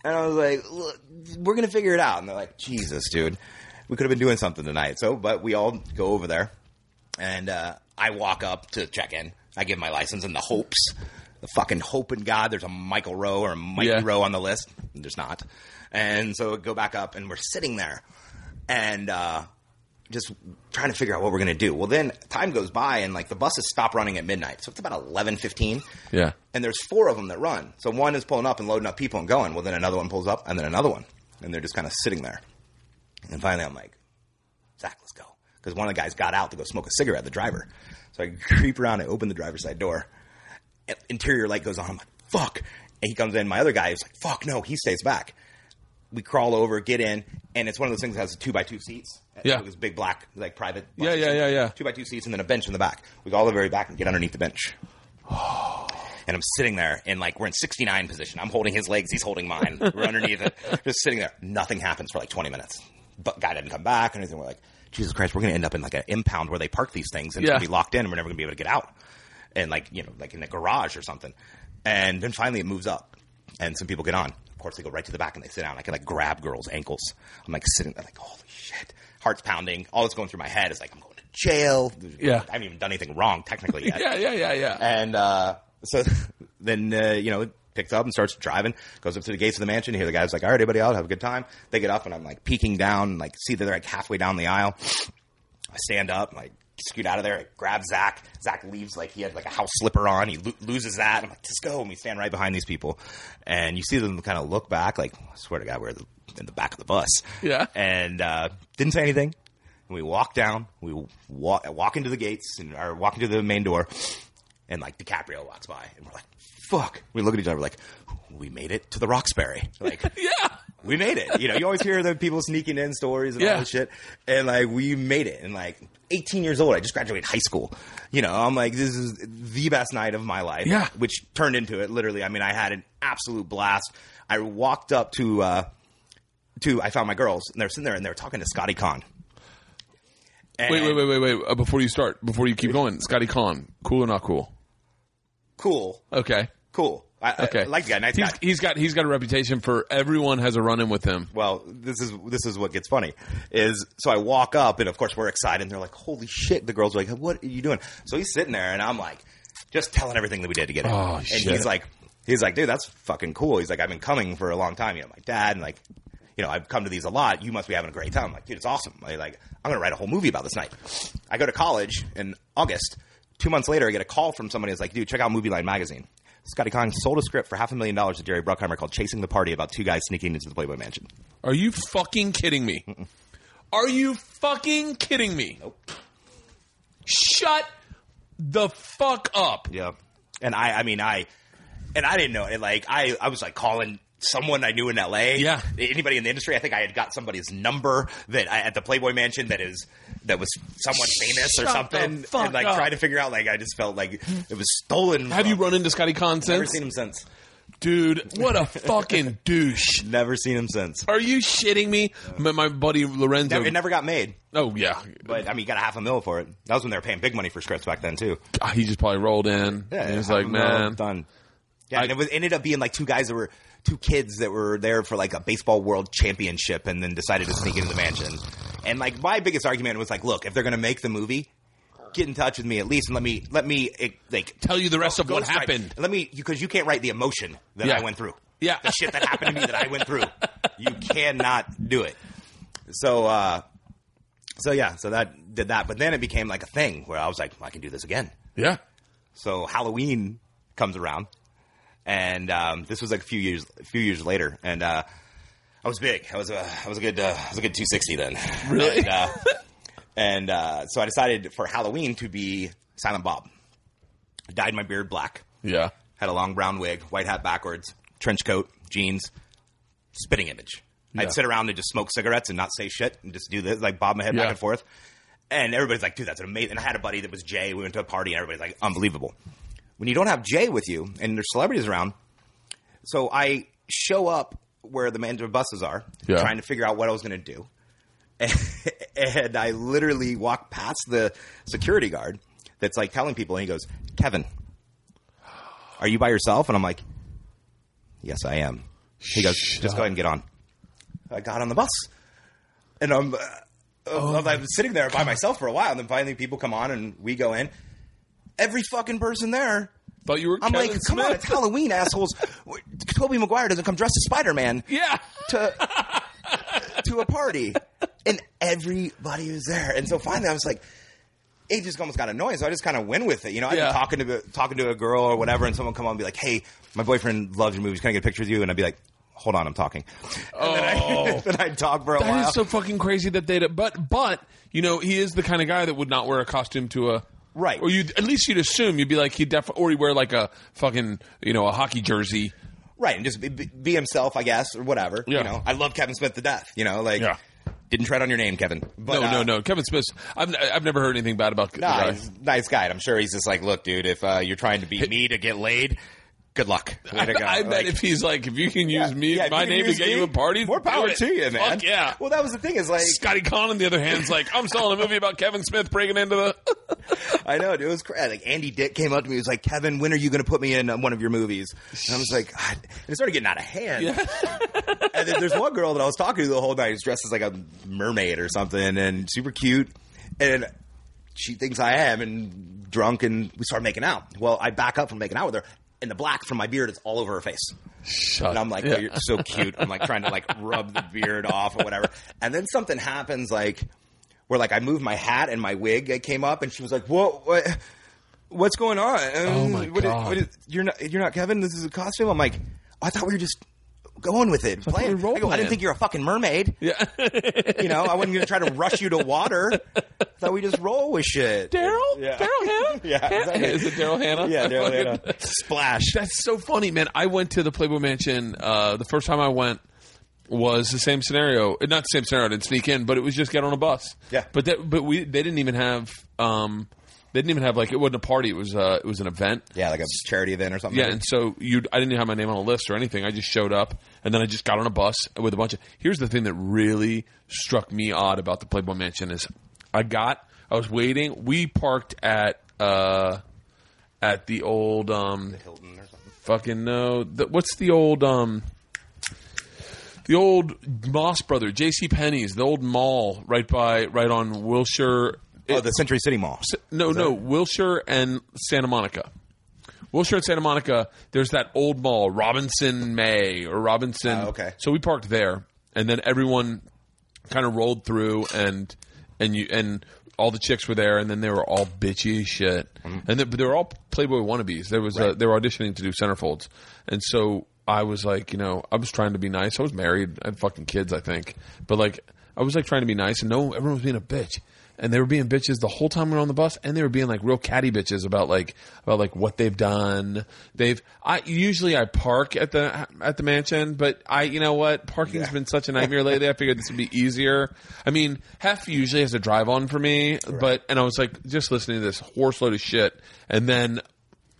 And I was like, look, we're going to figure it out. And they're like, Jesus, dude. We could have been doing something tonight. So, but we all go over there, and, uh. I walk up to check in. I give my license in the hopes, the fucking hope in God there's a Michael Rowe or a Mikey yeah. Rowe on the list. There's not. And so I go back up, and we're sitting there and uh, just trying to figure out what we're going to do. Well, then time goes by, and like the buses stop running at midnight. So it's about eleven fifteen. Yeah. And there's four of them that run. So one is pulling up and loading up people and going. Well, then another one pulls up, and then another one. And they're just kind of sitting there. And finally I'm like, Zach, let's go. Because one of the guys got out to go smoke a cigarette, the driver. So I creep around and open the driver's side door. Interior light goes on. I'm like, fuck. And he comes in. My other guy is like, fuck, no. He stays back. We crawl over, get in. And it's one of those things that has two by two seats. Yeah. It was big black, like private. Yeah, yeah, yeah, yeah. Two by two seats and then a bench in the back. We go all the very back and get underneath the bench. And I'm sitting there, and like we're in sixty-nine position. I'm holding his legs. He's holding mine. We're underneath it. Just sitting there. Nothing happens for like twenty minutes. But guy didn't come back or anything. We're like, Jesus Christ, we're going to end up in like an impound where they park these things and yeah. it's going to be locked in and we're never going to be able to get out. And like, you know, like in a garage or something. And then finally it moves up and some people get on. Of course, they go right to the back and they sit down. I can like grab girls' ankles. I'm like sitting there like, holy shit. Heart's pounding. All that's going through my head is like, I'm going to jail. Yeah. I haven't even done anything wrong technically yet. yeah, yeah, yeah, yeah. And uh, so then, uh, you know, it picks up and starts driving, goes up to the gates of the mansion. You hear the guy's like, all right, everybody out, have a good time. They get up, and I'm like peeking down, like see they're like halfway down the aisle. I stand up, like scoot out of there, I grab Zach. Zach leaves like he had like a house slipper on. He lo- loses that. I'm like, let's go. And we stand right behind these people. And you see them kind of look back, like, I swear to God, we're in the back of the bus. Yeah. And uh, didn't say anything. And we walk down. We walk, walk into the gates, and or walk into the main door. And like DiCaprio walks by, and we're like, fuck. We look at each other, we're like, we made it to the Roxbury. Like, yeah. We made it. You know, you always hear the people sneaking in stories and yeah. all this shit. And like, we made it. And like, eighteen years old, I just graduated high school. You know, I'm like, this is the best night of my life. Yeah. Which turned into it, literally. I mean, I had an absolute blast. I walked up to, uh, to, I found my girls, and they're sitting there, and they're talking to Scotty Conn. And wait, wait, wait, wait, wait. Uh, before you start, before you keep going, Scotty Conn, cool or not cool? Cool. Okay. Cool. I, okay. I, I like the guy. Nice he's, guy. He's got he's got a reputation for everyone has a run in with him. Well, this is this is what gets funny is so I walk up and of course we're excited and they're like, holy shit. The girls are like, what are you doing? So he's sitting there and I'm like, just telling everything that we did to get in. Oh, and shit. he's like, he's like, dude, that's fucking cool. He's like, I've been coming for a long time. You know, my dad and like, you know, I've come to these a lot. You must be having a great time. I'm like, dude, it's awesome. I'm like, I'm gonna write a whole movie about this night. I go to college in August. Two months later, I get a call from somebody who's like, dude, check out Movie Line Magazine. Scotty Conn sold a script for half a million dollars to Jerry Bruckheimer called Chasing the Party about two guys sneaking into the Playboy Mansion. Are you fucking kidding me? Mm-mm. Are you fucking kidding me? Nope. Shut the fuck up. Yeah. And I, I mean, I, and I didn't know it. Like, I, I was like calling someone I knew in L A. Yeah. Anybody in the industry. I think I had got somebody's number that I, at the Playboy Mansion that is that was somewhat famous Shut or something. The fuck and like up. Tried to figure out like I just felt like it was stolen. Have from. You run into Scotty Conn since? Never seen him since. Dude, what a fucking douche. Never seen him since. Are you shitting me? No. My buddy Lorenzo. Never, it never got made. Oh, yeah. But, I mean, you got a half a mil for it. That was when they were paying big money for scripts back then, too. He just probably rolled in. Yeah. And he was like, man. Done. Yeah, I, and it was, ended up being like two guys that were – two kids that were there for like a baseball world championship and then decided to sneak into the mansion. And like my biggest argument was like, look, if they're going to make the movie – get in touch with me at least and let me let me like tell you the rest of what happened. Let me because you can't write the emotion that yeah. I went through. Yeah, the shit that happened to me that I went through. You cannot do it. So, uh, so yeah, so that did that. But then it became like a thing where I was like, well, I can do this again. Yeah. So Halloween comes around, and um, this was like a few years a few years later, and uh, I was big. I was a uh, I was a good uh, I was a good two sixty then. Really. And, uh, And uh, so I decided for Halloween to be Silent Bob. I dyed my beard black. Yeah. Had a long brown wig, white hat backwards, trench coat, jeans, spitting image. Yeah. I'd sit around and just smoke cigarettes and not say shit and just do this, like bob my head yeah. back and forth. And everybody's like, dude, that's amazing. And I had a buddy that was Jay. We went to a party and everybody's like, unbelievable. When you don't have Jay with you and there's celebrities around, so I show up where the manager buses are yeah. trying to figure out what I was going to do. And I literally walk past the security guard that's like telling people, and he goes, Kevin, are you by yourself? And I'm like, yes, I am. He goes, just Shut go ahead and get on. I got on the bus. And I'm, uh, oh I'm sitting there by myself for a while. And then finally people come on and we go in. Every fucking person there. Thought you were I'm Kevin like, come Smith. On, it's Halloween, assholes. Tobey Maguire doesn't come dressed as Spider-Man. Yeah. To, to a party. And everybody was there. And so finally I was like, it just almost got annoying. So I just kind of went with it. You know, I'd yeah. be talking to talking to a girl or whatever, and someone would come on and be like, hey, my boyfriend loves your movies. Can I get a picture of you? And I'd be like, hold on, I'm talking. Oh. And then, I, then I'd talk for a that while. That is so fucking crazy that they'd – but, but, you know, he is the kind of guy that would not wear a costume to a – Right. Or you'd, at least you'd assume you'd be like – he'd def- or he'd wear like a fucking, you know, a hockey jersey. Right. And just be, be himself, I guess, or whatever. Yeah. You know, I love Kevin Smith to death. You know, like yeah. – Didn't tread on your name, Kevin. But, no, no, no. Uh, Kevin Smith. I've I've never heard anything bad about. No, nah, he's a nice guy. And I'm sure he's just like, look, dude. If uh, you're trying to beat me to get laid, good luck. Way to go. I, I like, bet if he's like, if you can use yeah, me, yeah, my name to get me, you a party, more power to you, man. Fuck yeah. Well, that was the thing. Is like Scotty Conn, on the other hand, is like, I'm selling a movie about Kevin Smith breaking into the. I know, dude. It was crazy. Like Andy Dick came up to me. He was like, Kevin, when are you going to put me in one of your movies? And I was like, God. It started getting out of hand. Yeah. And then there's one girl that I was talking to the whole night who's dressed as like a mermaid or something and super cute. And she thinks I am and drunk and we start making out. Well, I back up from making out with her and the black from my beard is all over her face. Shut and I'm like, yeah. oh, you're so cute. I'm like trying to like rub the beard off or whatever. And then something happens like where like I moved my hat and my wig came up and she was like, whoa, what, what's going on? Oh my what God. Is, what is, you're, not, you're not Kevin? This is a costume? I'm like, oh, I thought we were just – going with it. Playing. I, go, I didn't think you were a fucking mermaid. Yeah. You know, I wasn't going to try to rush you to water. So we just roll with shit. Daryl? Yeah. Daryl Hannah? Yeah. Han- exactly. Is it Daryl Hannah? Yeah, Daryl Hannah. Splash. That's so funny, man. I went to the Playboy Mansion. Uh, the first time I went was the same scenario. Not the same scenario. I didn't sneak in, but it was just get on a bus. Yeah. But that, but we they didn't even have... Um, They didn't even have like it wasn't a party. It was uh, it was an event. Yeah, like a charity event or something. Yeah, and so you, I didn't have my name on a list or anything. I just showed up, and then I just got on a bus with a bunch of. Here's the thing that really struck me odd about the Playboy Mansion is, I got, I was waiting. We parked at uh, at the old um, the Hilton or something. Fucking no, the, what's the old um, the old Moss Brother, J C Penney's, the old mall right by right on Wilshire. Oh, the Century City Mall. No, no, Wilshire and Santa Monica. Wilshire and Santa Monica, there's that old mall, Robinson May or Robinson. Oh, okay. So we parked there, and then everyone kind of rolled through, and and you and all the chicks were there, and then they were all bitchy as shit, mm-hmm. and they, but they were all Playboy wannabes. There was right. a, they were auditioning to do centerfolds, and so I was like, you know, I was trying to be nice. I was married, I had fucking kids, I think, but like I was like trying to be nice, and no, everyone was being a bitch. and they were being bitches the whole time we were on the bus, and they were being like real catty bitches about like about like what they've done. They've I usually I park at the at the mansion, but I you know what parking's yeah. been such a nightmare lately. I figured this would be easier. I mean, Hef usually has to drive on for me, right. but and I was like just listening to this horse load of shit, and then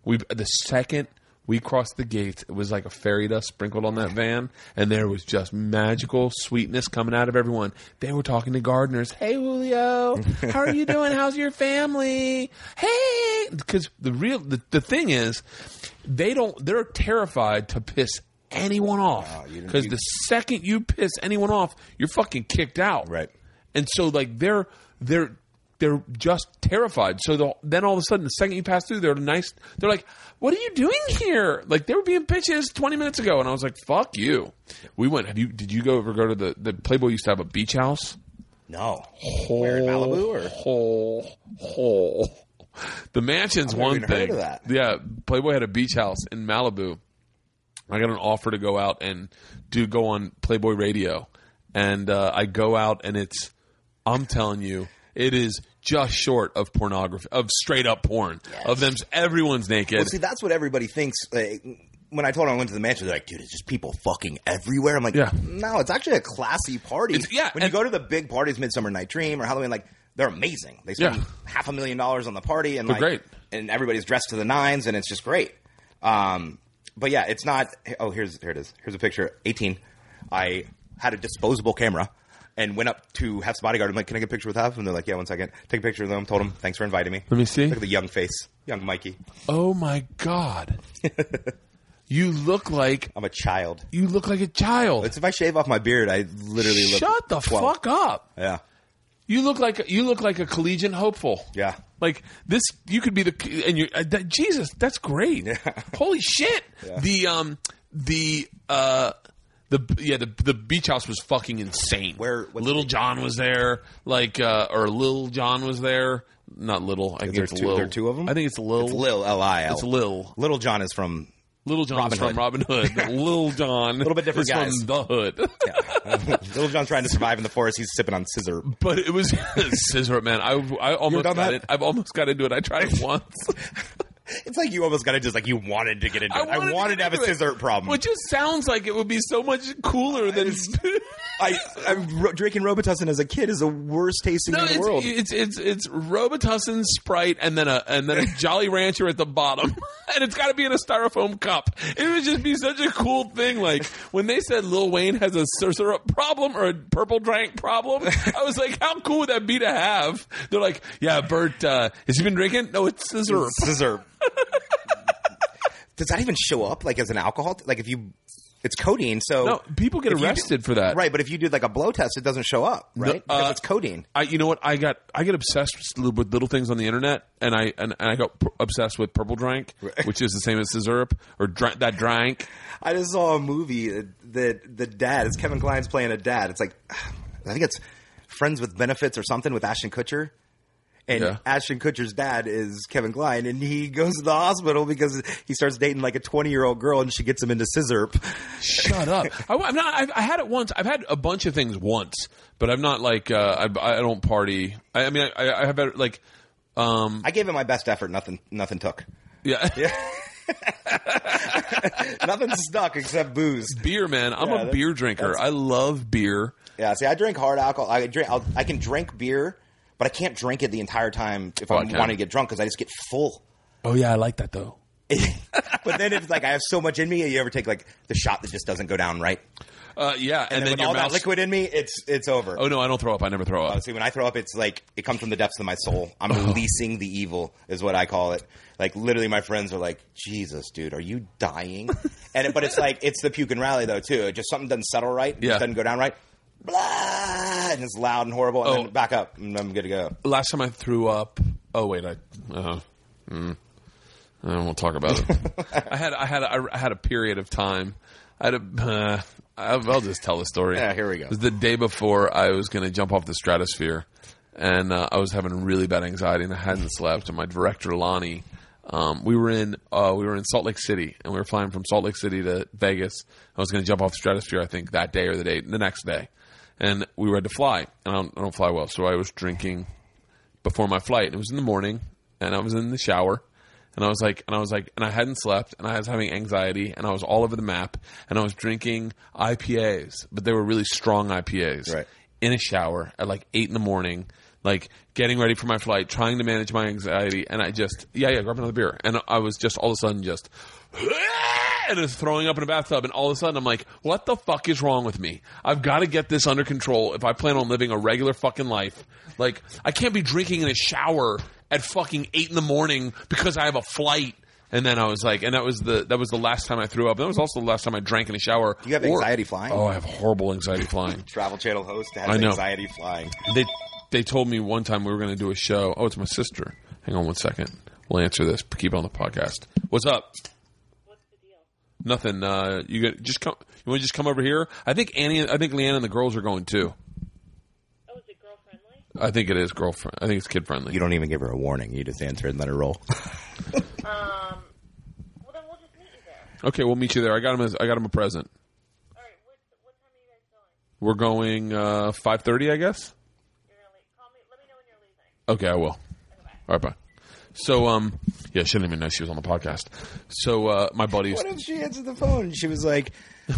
we the second. We crossed the gates. It was like a fairy dust sprinkled on that van, and there was just magical sweetness coming out of everyone. They were talking to gardeners. Hey, Julio, how are you doing? How's your family? Hey, because the real the, the thing is, they don't. They're terrified to piss anyone off because wow, the second you piss anyone off, you're fucking kicked out. Right. And so, like, they're they're. They're just terrified. So the, then all of a sudden, the second you pass through, they're nice. They're like, what are you doing here? Like, they were being bitches twenty minutes ago. And I was like, fuck you. We went. Have you? Did you go ever go to the, the Playboy used to have a beach house? No. Whole, Where in Malibu? Or? Whole, whole. The mansion's I've never one even thing. Heard of that. Yeah. Playboy had a beach house in Malibu. I got an offer to go out and do go on Playboy radio. And uh, I go out and it's, I'm telling you. It is just short of pornography, of straight up porn, yes. of them. Everyone's naked. Well, see, that's what everybody thinks. Like, when I told them I went to the mansion, they're like, dude, it's just people fucking everywhere. I'm like, yeah. no, it's actually a classy party. It's, yeah, when you go to the big parties, Midsummer Night Dream or Halloween, like they're amazing. They spend yeah. half a million dollars on the party, and they're like, great. And everybody's dressed to the nines, and it's just great. Um, but yeah, it's not. Oh, here's here it is. Here's a picture. eighteen. I had a disposable camera. And went up to Hef's bodyguard. I'm like, can I get a picture with Hef? And they're like, yeah, one second. Take a picture of them. Told him, thanks for inviting me. Let me see. Look at the young face. Young Mikey. Oh, my God. You look like... I'm a child. You look like a child. It's if I shave off my beard, I literally look... Shut the twelve. Fuck up. Yeah. You look like you look like a collegiate hopeful. Yeah. Like, this... You could be the... and you uh, that, Jesus, that's great. Yeah. Holy shit. Yeah. The... um The... uh. The yeah the the beach house was fucking insane. Where Little John was there, like uh, or Lil John was there. Not Little. I think it's Lil. There are two of them. I think it's Lil. It's Lil. L I L. It's Lil. Little John is from Little John is from Robin Hood. Lil John, a little bit different guys from the hood. Yeah. Little John trying to survive in the forest. He's sipping on scissor. But it was scissor, man. I I almost got that? it. I've almost got into it. I tried it once. It's like you almost got to just like you wanted to get into I it. Wanted I wanted to, to have a scissor problem. Which just sounds like it would be so much cooler than I, I'm ro- drinking Robitussin as a kid is the worst tasting no, in the it's, world. It's it's it's Robitussin, Sprite, and then a and then a Jolly Rancher at the bottom, and it's got to be in a styrofoam cup. It would just be such a cool thing. Like when they said Lil Wayne has a scissor problem or a purple drink problem, I was like, how cool would that be to have? They're like, yeah, Bert, uh, has he been drinking? No, it's scissor. It's scissor. Does that even show up like as an alcohol? Like if you, it's codeine. So no, people get arrested do, for that, right? But if you do like a blow test, it doesn't show up, right? No, because uh, it's codeine. I, you know what? I got I get obsessed with little things on the internet, and I and, and I got p- obsessed with purple drank, which is the same as syrup or dr- that drank. I just saw a movie that the dad is Kevin Klein's playing a dad. It's like I think it's Friends with Benefits or something with Ashton Kutcher. And yeah. Ashton Kutcher's dad is Kevin Kline, and he goes to the hospital because he starts dating like a twenty-year-old girl, and she gets him into scissorp. Shut up! I, I'm not. I've, I had it once. I've had a bunch of things once, but I'm not like uh, I, I don't party. I, I mean, I, I have had, like. Um, I gave it my best effort. Nothing. Nothing took. Yeah. yeah. Nothing stuck except booze. Beer, man. I'm yeah, a beer drinker. I love beer. Yeah. See, I drink hard alcohol. I drink. I'll, I can drink beer. But I can't drink it the entire time if oh, I'm wanting to get drunk because I just get full. Oh, yeah. I like that, though. But then it's like I have so much in me. You ever take like the shot that just doesn't go down right? Uh, yeah. And, and then, then with your all mouth... that liquid in me, it's it's over. Oh, no. I don't throw up. I never throw up. Honestly, when I throw up, it's like it comes from the depths of my soul. I'm oh. releasing the evil is what I call it. Like literally my friends are like, Jesus, dude, are you dying? and it, But it's like it's the puke and rally, though, too. It just something doesn't settle right. It yeah. just doesn't go down right. Blah, and it's loud and horrible, and oh. then back up, and I'm good to go. Last time I threw up. Oh wait, I. Uh, mm, I won't talk about it. I had, I had, a, I had a period of time. I had a. Uh, I'll just tell the story. Yeah, here we go. It was the day before I was going to jump off the stratosphere, and uh, I was having really bad anxiety, and I hadn't slept. And my director Lonnie, um, we were in, uh, we were in Salt Lake City, and we were flying from Salt Lake City to Vegas. I was going to jump off the stratosphere, I think, that day or the day, the next day. And we were had to fly, and I don't, I don't fly well, so I was drinking before my flight, and it was in the morning, and I was in the shower, and I was like, and I was like, and I hadn't slept, and I was having anxiety, and I was all over the map, and I was drinking I P As, but they were really strong I P As, right, in a shower at like eight in the morning, like getting ready for my flight, trying to manage my anxiety, and I just, yeah, yeah, grab another beer, and I was just all of a sudden just, and I was throwing up in a bathtub, and all of a sudden I'm like, what the fuck is wrong with me? I've got to get this under control if I plan on living a regular fucking life. Like, I can't be drinking in a shower at fucking eight in the morning because I have a flight. And then I was like, and that was the that was the last time I threw up. That was also the last time I drank in a shower. You have anxiety or, flying? Oh, I have horrible anxiety flying. Travel Channel host has anxiety flying. They they told me one time we were going to do a show. Oh, it's my sister. Hang on one second. We'll answer this. Keep on the podcast. What's up? Nothing. Uh, you got, just come. You want to just come over here? I think Annie. I think Leanne and the girls are going too. Oh, is it girl friendly? I think it is girl friend. I think it's kid friendly. You don't even give her a warning. You just answer and let her roll. um. Well, then we'll just meet you there. Okay, we'll meet you there. I got him. As, I got him a present. All right. What, what time are you guys going? We're going uh, five thirty, I guess. You're gonna leave. Call me. Let me know when you're leaving. Okay, I will. Okay, bye. All right. Bye. So, um, yeah, she didn't even know she was on the podcast. So, uh, my buddy... What if she answered the phone? She was like...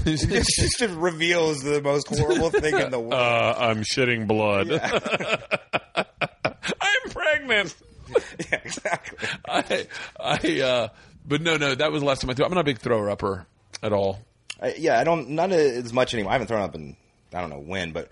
She just reveals the most horrible thing in the world. Uh, I'm shitting blood. Yeah. I'm pregnant. Yeah, exactly. I, I, uh, but no, no, that was the last time I threw up. I'm not a big thrower-upper at all. I, yeah, I don't... Not as much anymore. I haven't thrown up in... I don't know when, but...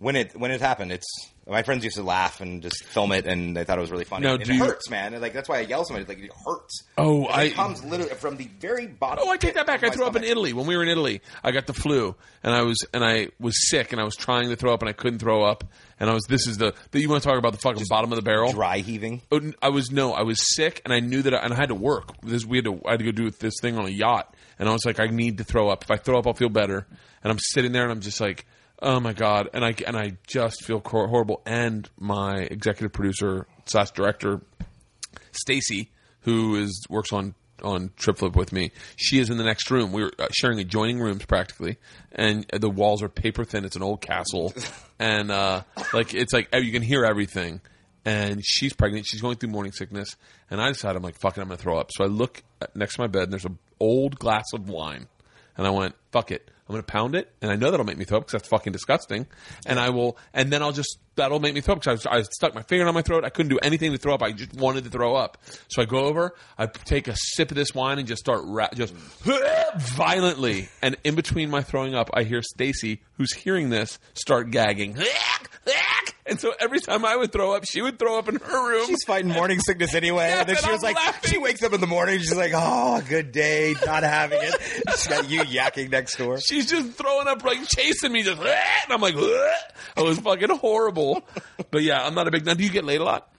When it when it happened, it's my friends used to laugh and just film it, and they thought it was really funny. Now, and it you, hurts, man. And like that's why I yell so much. Like it hurts. Oh, I it comes literally from the very bottom. Oh, I take that back. I threw stomach. up in Italy when we were in Italy. I got the flu, and I was and I was sick, and I was trying to throw up, and I couldn't throw up, and I was. This is the that you want to talk about the fucking just bottom of the barrel. Dry heaving. I was no, I was sick, and I knew that, I, and I had to work. This we had to I had to go do this thing on a yacht, and I was like, I need to throw up. If I throw up, I'll feel better. And I'm sitting there, and I'm just like. Oh, my God. And I, and I just feel horrible. And my executive producer slash director, Stacy, who is works on, on Trip Flip with me, she is in the next room. We were sharing adjoining rooms practically. And the walls are paper thin. It's an old castle. And uh, like it's like you can hear everything. And she's pregnant. She's going through morning sickness. And I decided, I'm like, fuck it, I'm going to throw up. So I look next to my bed, and there's an old glass of wine. And I went, fuck it. I'm going to pound it, and I know that'll make me throw up because that's fucking disgusting. And I will, and then I'll just, that'll make me throw up because I, I stuck my finger on my throat. I couldn't do anything to throw up. I just wanted to throw up. So I go over, I take a sip of this wine and just start ra- just violently. And in between my throwing up, I hear Stacy, who's hearing this, start gagging. And so every time I would throw up, she would throw up in her room. She's fighting morning sickness anyway. Yeah, and then she was I'm like, laughing. She wakes up in the morning. She's like, oh, good day, not having it. She's got you yakking next door. She's just throwing up, like chasing me, just, and I'm like, I was fucking horrible. But yeah, I'm not a big. Now, do you get laid a lot?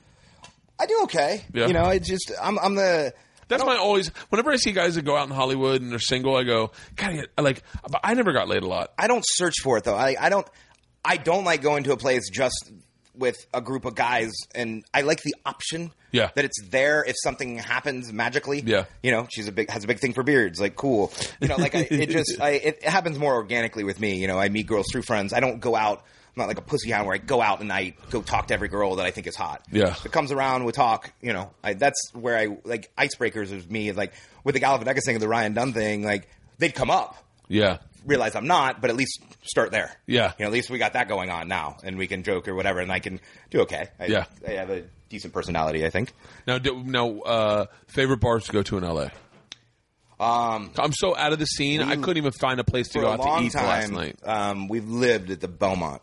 I do okay. Yeah. You know, I just, I'm, I'm the. That's why I always, whenever I see guys that go out in Hollywood and they're single, I go, God, I like, but I never got laid a lot. I don't search for it though. I, I don't. I don't like going to a place just with a group of guys, and I like the option yeah. that it's there if something happens magically. Yeah, you know, she's a big has a big thing for beards, like cool. You know, like I, it just I, it happens more organically with me. You know, I meet girls through friends. I don't go out. I'm not like a pussy hound where I go out and I go talk to every girl that I think is hot. Yeah, if it comes around, we talk. You know, I, that's where I like icebreakers with me. Like with the Galifianakis thing and the Ryan Dunn thing, like they'd come up. Yeah. Realize I'm not, but at least start there. Yeah. You know, at least we got that going on now, and we can joke or whatever, and I can do okay. I, yeah. I have a decent personality, I think. Now, do, now uh, favorite bars to go to in L A? Um, I'm so out of the scene. We, I couldn't even find a place to go out to eat time, last night. Um, we've lived at the Belmont.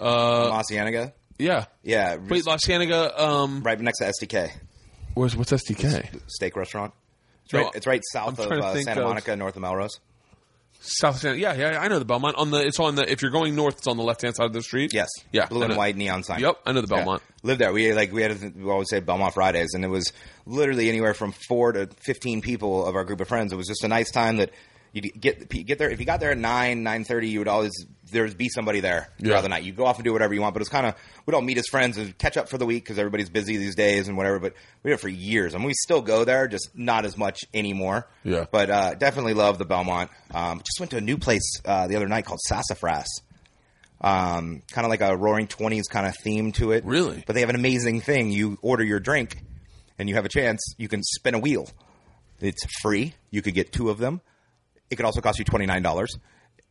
Uh, La Cienega? Yeah. Yeah. Wait, La Cienega? Um, right next to S D K. Where's, what's S D K? It's steak restaurant. It's right, no, it's right south of uh, Santa Monica, of, north of Melrose. South Santa, yeah, yeah, I know the Belmont. On the, it's on the. If you're going north, it's on the left hand side of the street. Yes, yeah, blue and white neon sign. Yep, I know the Belmont. Yeah. Lived there. We like we had a, we always say Belmont Fridays, and it was literally anywhere from four to fifteen people of our group of friends. It was just a nice time that you get get there. If you got there at nine nine thirty, you would always there'd be somebody there throughout yeah. the night. You go off and do whatever you want, but it's kind of we'd all meet as friends and catch up for the week because everybody's busy these days and whatever. But we did it for years, and we still go there, just not as much anymore. Yeah, but uh, definitely love the Belmont. Um, just went to a new place uh, the other night called Sassafras. um, kind of like a Roaring Twenties kind of theme to it. Really? But they have an amazing thing. You order your drink and you have a chance. You can spin a wheel. It's free. You could get two of them. It could also cost you twenty-nine dollars.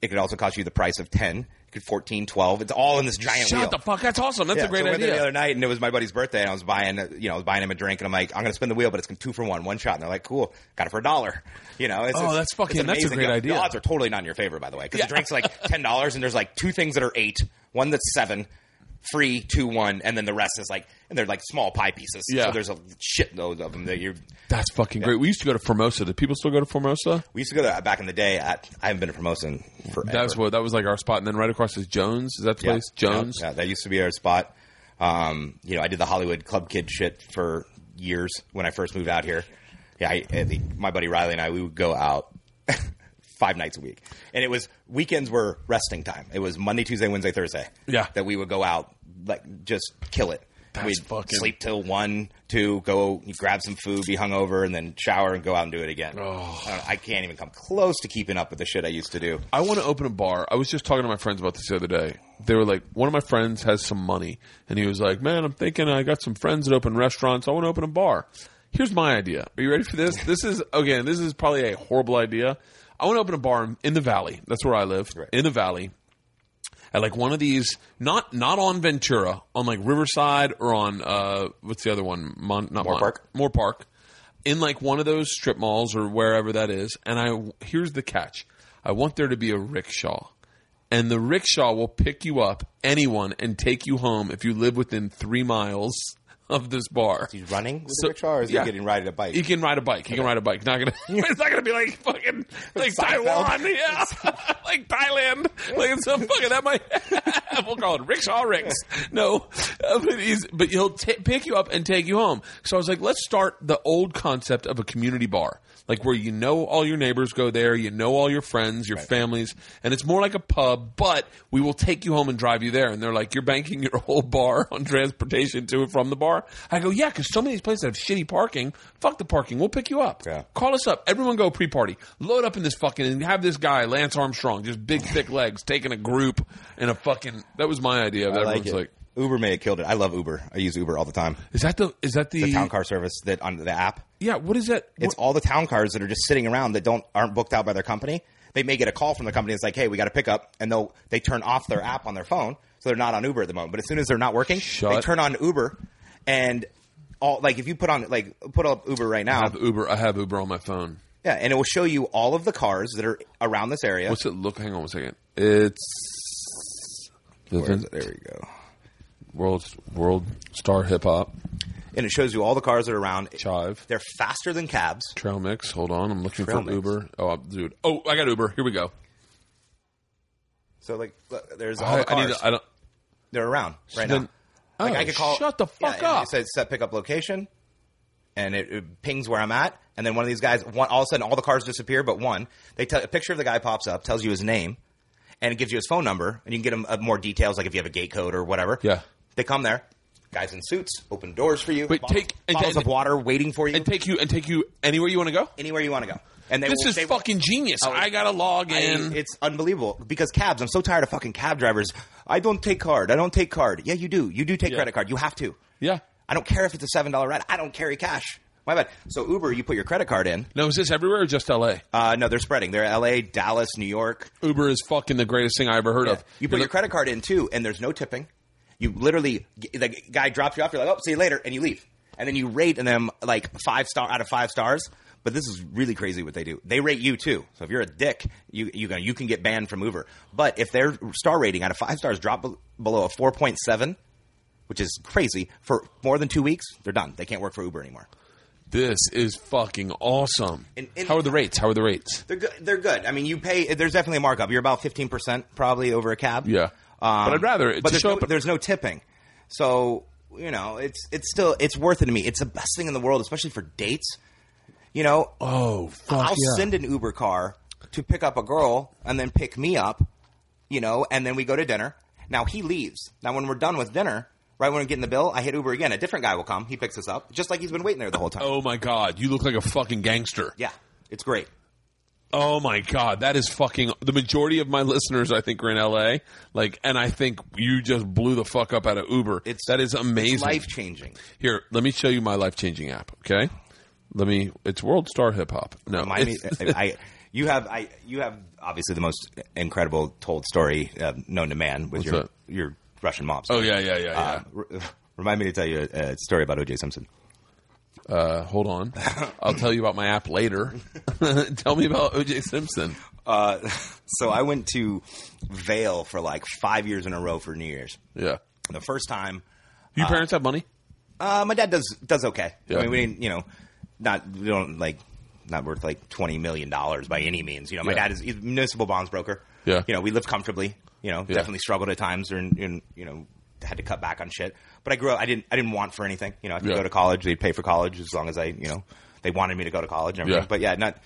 It could also cost you the price of ten. It could fourteen, twelve. It's all in this giant Shut wheel. Shut the fuck. That's awesome. That's yeah, a great so idea. I went there the other night, and it was my buddy's birthday, and I was buying, you know, I was buying him a drink, and I'm like, I'm going to spin the wheel, but it's two for one, one shot. And they're like, cool. Got it for a dollar. You know, it's, oh, it's, that's fucking, it's that's a great idea. The odds are totally not in your favor, by the way, because yeah. the drink's like ten dollars, and there's like two things that are eight, one that's seven, free, two, one, and then the rest is like, and they're like small pie pieces. Yeah. So there's a shitload of them that you're. That's fucking yeah. great. We used to go to Formosa. Do people still go to Formosa? We used to go there back in the day. I, I haven't been to Formosa in forever. That's what, that was like our spot. And then right across is Jones. Is that the yeah. place? Jones? Yeah. yeah, that used to be our spot. Um, you know, I did the Hollywood club kid shit for years when I first moved out here. Yeah, I, I think my buddy Riley and I, we would go out five nights a week. And it was, weekends were resting time. It was Monday, Tuesday, Wednesday, Thursday. Yeah. That we would go out, like, just kill it. That's We'd fucking... sleep till one, two, go grab some food, be hungover, and then shower and go out and do it again. Oh. I, don't, I can't even come close to keeping up with the shit I used to do. I want to open a bar. I was just talking to my friends about this the other day. They were like, one of my friends has some money. And he was like, man, I'm thinking I got some friends that open restaurants. I want to open a bar. Here's my idea. Are you ready for this? This is, again, this is probably a horrible idea. I want to open a bar in the Valley. That's where I live. Right. In the Valley. At like one of these, not not on Ventura, on like Riverside or on, uh, what's the other one? Mon, not Moore Mon, Park. Moore Park. In like one of those strip malls or wherever that is. And I here's the catch. I want there to be a rickshaw. And the rickshaw will pick you up, anyone, and take you home if you live within three miles of this bar. Is he running with so, a rickshaw, or is yeah. he getting riding a bike? He can ride a bike. He okay. can ride a bike. Not gonna, it's not going to be like fucking like Seinfeld. Taiwan. Yeah. Like Thailand. Yeah. Like some fucking that might we'll call it rickshaw Ricks. No. Uh, but, he's, but he'll t- pick you up and take you home. So I was like, let's start the old concept of a community bar. Like where you know all your neighbors go there, you know all your friends, your right. families, and it's more like a pub, but we will take you home and drive you there. And they're like, you're banking your whole bar on transportation to and from the bar? I go, yeah, because so many of these places have shitty parking. Fuck the parking. We'll pick you up. Yeah. Call us up. Everyone go pre-party. Load up in this fucking – and have this guy, Lance Armstrong, just big, thick legs, taking a group in a fucking – that was my idea. That I like it. Like, Uber may have killed it. I love Uber. I use Uber all the time. Is that the is that the, the town car service that on the app? Yeah, what is that? It's what? All the town cars that are just sitting around that don't aren't booked out by their company. They may get a call from the company. It's like, hey, we got a pickup, and they they turn off their app on their phone, so they're not on Uber at the moment. But as soon as they're not working, Shut. they turn on Uber, and all like if you put on like put up Uber right now. I have Uber. I have Uber on my phone. Yeah, and it will show you all of the cars that are around this area. What's it look? Hang on one second. It's Where is it? There we go. World world star hip hop, and it shows you all the cars that are around. Chive, they're faster than cabs. Trail mix. Hold on, I'm looking Trail for mix. Uber. Oh, dude. Oh, I got Uber. Here we go. So like, look, there's all I, the cars. I need to, I don't. They're around right so now. Then, like oh, I could call. Shut the fuck yeah, up. It says set pickup location, and it, it pings where I'm at. And then one of these guys, one, all of a sudden, all the cars disappear, but one. They tell a picture of the guy pops up, tells you his name, and it gives you his phone number, and you can get him uh, more details, like if you have a gate code or whatever. Yeah. They come there, guys in suits, open doors for you, Wait, bottles, take, and, bottles and, of water waiting for you, and take you and take you anywhere you want to go, anywhere you want to go. And they this will, is they fucking will, genius. Oh, I gotta log I, in. It's unbelievable because cabs. I'm so tired of fucking cab drivers. I don't take card. I don't take card. Yeah, you do. You do take yeah. credit card. You have to. Yeah. I don't care if it's a seven dollar ride. I don't carry cash. My bad. So Uber, you put your credit card in. Now, is this everywhere or just L A? Uh, no, they're spreading. They're L A, Dallas, New York. Uber is fucking the greatest thing I ever heard yeah. of. You put You're your the- credit card in too, and there's no tipping. You literally – the guy drops you off. You're like, oh, see you later, and you leave. And then you rate them like five star out of five stars. But this is really crazy what they do. They rate you too. So if you're a dick, you you can, you can get banned from Uber. But if their star rating out of five stars drop be- below a four point seven, which is crazy, for more than two weeks, they're done. They can't work for Uber anymore. This is fucking awesome. And, and How are the rates? How are the rates? They're good. They're good. I mean, you pay – there's definitely a markup. You're about fifteen percent probably over a cab. Yeah. Um, but I'd rather it but there's, show no, up and- there's no tipping. So, you know, it's it's still it's worth it to me. It's the best thing in the world, especially for dates. You know, oh, fuck I'll yeah. send an Uber car to pick up a girl and then pick me up, you know, and then we go to dinner. Now he leaves. Now when we're done with dinner, right when we're getting the bill, I hit Uber again. A different guy will come. He picks us up just like he's been waiting there the whole time. Oh, my God. You look like a fucking gangster. Yeah, it's great. Oh my God, that is fucking the majority of my listeners I think are in L A. Like, and I think you just blew the fuck up out of Uber. It's that is amazing. It's life changing. Here, let me show you my life changing app, okay? Let me it's World Star Hip Hop. No. Remind me, I you have I you have obviously the most incredible told story uh, known to man with What's your that? your Russian mob story. Oh yeah, yeah, yeah, uh, yeah. Re- remind me to tell you a story about O J Simpson. Uh, hold on. I'll tell you about my app later. Tell me about O J Simpson. Uh, so I went to Vail for like five years in a row for New Year's. Yeah. The first time. Your uh, parents have money? Uh, my dad does does okay. Yeah. I mean, we didn't, you know, not we don't like not worth like twenty million dollars by any means. You know, my yeah. dad is he's a municipal bonds broker. Yeah. You know, we lived comfortably. You know, yeah. definitely struggled at times and, and, you know, had to cut back on shit. But I grew up, I didn't, I didn't want for anything. You know, I could yeah. go to college. They'd pay for college as long as I, you know, they wanted me to go to college and everything. Yeah. But yeah, not,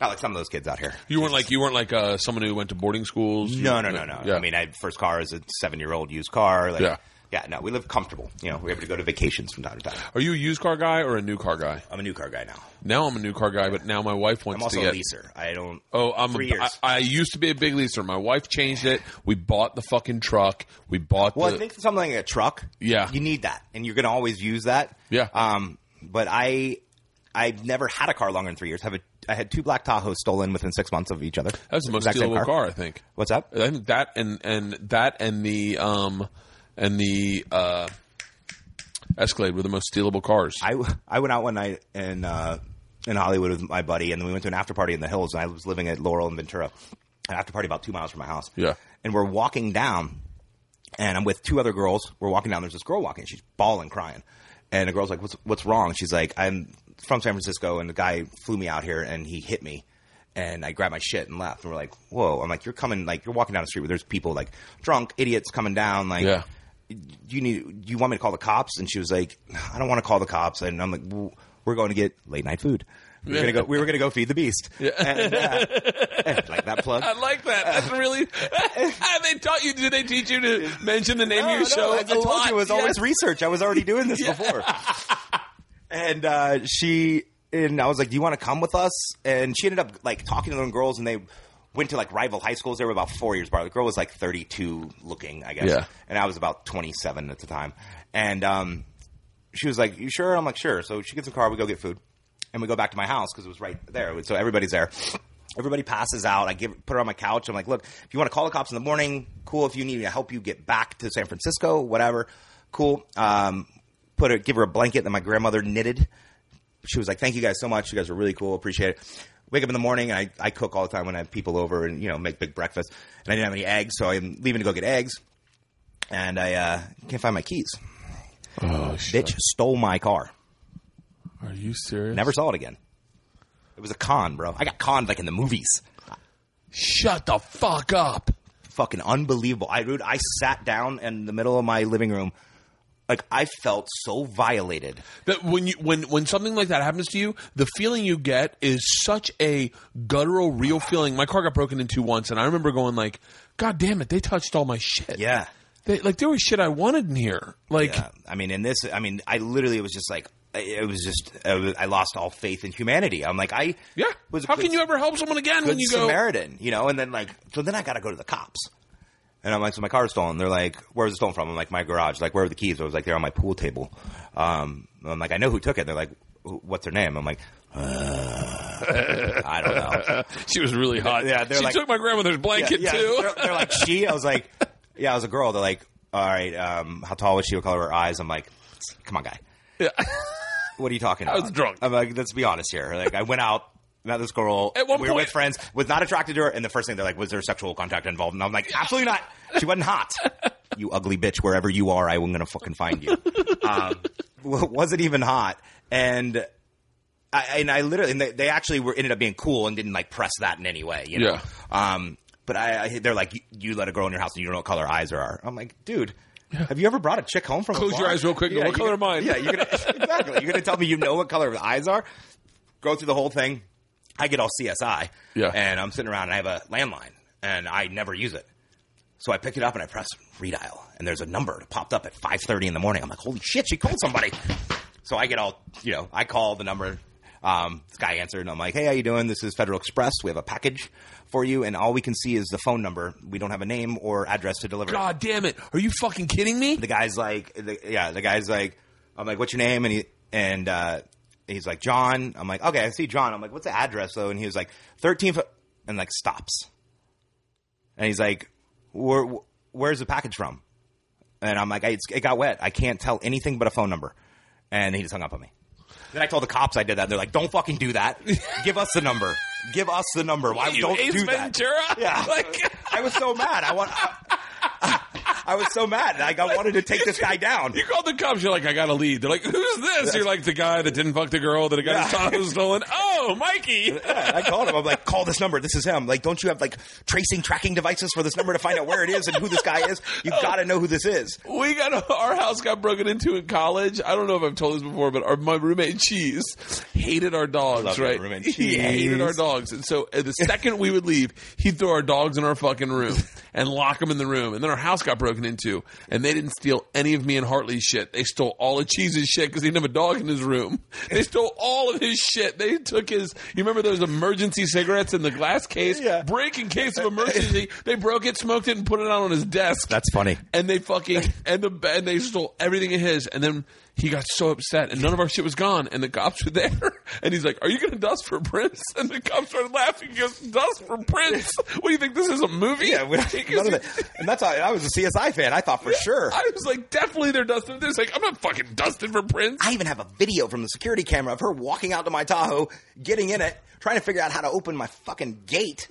not like some of those kids out here. You weren't like, you weren't like, uh, someone who went to boarding schools. No, no, no, no. Yeah. I mean, I first car is a seven year old used car. Like, yeah. Yeah. No, we live comfortable. You know, we're able to go to vacations from time to time. Are you a used car guy or a new car guy? I'm a new car guy now. Now I'm a new car guy, but now my wife wants to get... I'm also get, a leaser. I don't... Oh, I'm three a, years. I, I used to be a big leaser. My wife changed it. We bought the fucking truck. We bought well, the... Well, I think something like a truck. Yeah. You need that. And you're going to always use that. Yeah. Um, but I... I've never had a car longer than three years. Have a, I had two black Tahoes stolen within six months of each other. That's the most stealable car. car, I think. What's up? I think that and, and that and the... um. And the uh, Escalade were the most stealable cars. I, I went out one night in uh, in Hollywood with my buddy, and then we went to an after party in the hills. And I was living at Laurel and Ventura, an after party about two miles from my house. Yeah. And we're walking down, and I'm with two other girls. We're walking down. There's this girl walking. She's bawling, crying. And the girl's like, "What's what's wrong?" She's like, "I'm from San Francisco, and the guy flew me out here, and he hit me." And I grabbed my shit and left. And we're like, "Whoa!" I'm like, "You're coming, like you're walking down the street where there's people like drunk idiots coming down, like." Yeah. Do you need? Do you want me to call the cops? And she was like, "I don't want to call the cops." And I'm like, "We're going to get late night food. We're yeah. gonna go. We were gonna go feed the beast." Yeah. And, uh, and like that plug. I like that. That's really. They taught you? Did they teach you to mention the name no, of your no, show? I told lot. you it was yes. always research. I was already doing this yeah. before. And uh, she and I was like, "Do you want to come with us?" And she ended up like talking to them girls, and they. Went to, like, rival high schools. They were about four years apart. The girl was, like, thirty-two looking, I guess. Yeah. And I was about twenty-seven at the time. And um, she was like, "You sure?" I'm like, "Sure." So she gets in the car. We go get food. And we go back to my house because it was right there. So everybody's there. Everybody passes out. I give put her on my couch. I'm like, "Look, if you want to call the cops in the morning, cool. If you need me to help you get back to San Francisco, whatever, cool." Um, put her, give her a blanket that my grandmother knitted. She was like, "Thank you guys so much. You guys are really cool. Appreciate it." Wake up in the morning, and I, I cook all the time when I have people over and, you know, make big breakfast. And I didn't have any eggs, so I'm leaving to go get eggs. And I uh, can't find my keys. Oh, uh, shit. Bitch stole my car. Are you serious? Never saw it again. It was a con, bro. I got conned like in the movies. Shut the fuck up. Fucking unbelievable. I, dude, I sat down in the middle of my living room. Like, I felt so violated. That when you when when something like that happens to you, the feeling you get is such a guttural, real feeling. My car got broken into once, and I remember going like, "God damn it, they touched all my shit." Yeah. They, like, there was shit I wanted in here. Like, yeah. I mean, in this, I mean, I literally it was just like, it was just, I lost all faith in humanity. I'm like, I yeah. was How good, can you ever help someone again when you Samaritan, go? Good you know? And then, like, so then I got to go to the cops. And I'm like, "So my car was stolen." They're like, "Where was it stolen from?" I'm like, "My garage." Like, "Where were the keys?" I was like, "They're on my pool table." Um, I'm like, "I know who took it." They're like, "What's her name?" I'm like, uh, "I don't know." She was really hot. Yeah, she like, took my grandmother's blanket yeah, yeah. too. They're, they're like, "She?" I was like, "Yeah, I was a girl." They're like, "All right, um, how tall was she? What color were her eyes?" I'm like, "Come on, guy." Yeah. What are you talking about? I was drunk. I'm like, let's be honest here. Like, I went out. Now this girl, At one we were point, with friends, was not attracted to her. And the first thing they're like, "Was there sexual contact involved?" And I'm like, "Absolutely not. She wasn't hot." You ugly bitch. Wherever you are, I'm going to fucking find you. Um, wasn't even hot. And I, and I literally, and they, they actually were ended up being cool and didn't like press that in any way, you know? Yeah. Um, but I, I, they're like, "You let a girl in your house and you don't know what color eyes are." I'm like, "Dude. Yeah. Have you ever brought a chick home from Close a bar? Your eyes real quick. Yeah, what color gonna, are mine?" Yeah. You're gonna, exactly. You're going to tell me you know what color the eyes are? Go through the whole thing. I get all C S I, yeah. and I'm sitting around, and I have a landline, and I never use it. So I picked it up, and I press redial, and there's a number that popped up at five thirty in the morning. I'm like, "Holy shit, she called somebody." So I get all, you know, I call the number. Um, this guy answered, and I'm like, hey, how you doing? This is Federal Express. We have a package for you, and all we can see is the phone number. We don't have a name or address to deliver. God damn it. Are you fucking kidding me? The guy's like, the, yeah, the guy's like, I'm like, what's your name? And he, and, uh, he's like, John. I'm like, okay, I see John. I'm like, what's the address though? And he was like, thirteenth, and like stops. And he's like, where, where's the package from? And I'm like, I, it's, it got wet. I can't tell anything but a phone number. And he just hung up on me. Then I told the cops I did that. They're like, don't fucking do that. Give us the number. Give us the number. Why you don't Ace do Ventura? That? Yeah. Like, I was so mad. I want. I, I was so mad. Like, I wanted to take this guy down. You called the cops. You're like, I got a lead. They're like, who's this? You're like, the guy that didn't fuck the girl that got his taco stolen. Oh, Mikey. Yeah, I called him. I'm like, call this number. This is him. Like, don't you have, like, tracing, tracking devices for this number to find out where it is and who this guy is? You've oh. got to know who this is. We got a, our house got broken into in college. I don't know if I've told this before, but our, my roommate Cheese hated our dogs, Love right? Roommate Cheese. He hated our dogs. And so the second we would leave, he'd throw our dogs in our fucking room and lock them in the room. And then our house got broken into, and they didn't steal any of me and Hartley's shit. They stole all of Cheese's shit because he didn't have a dog in his room. They stole all of his shit. They took his – you remember those emergency cigarettes in the glass case? Yeah. Break in case of emergency. They broke it, smoked it, and put it out on his desk. That's funny. And they fucking – and the and they stole everything of his, and then – he got so upset, and none of our shit was gone, and the cops were there. And he's like, are you going to dust for Prince? And the cops started laughing. He goes, dust for Prince? What do you think? This is a movie? Yeah, we don't, none of it. And that's how, I was a C S I fan. I thought for yeah, sure. I was like, definitely they're dusting. They're like, I'm not fucking dusting for Prince. I even have a video from the security camera of her walking out to my Tahoe, getting in it, trying to figure out how to open my fucking gate.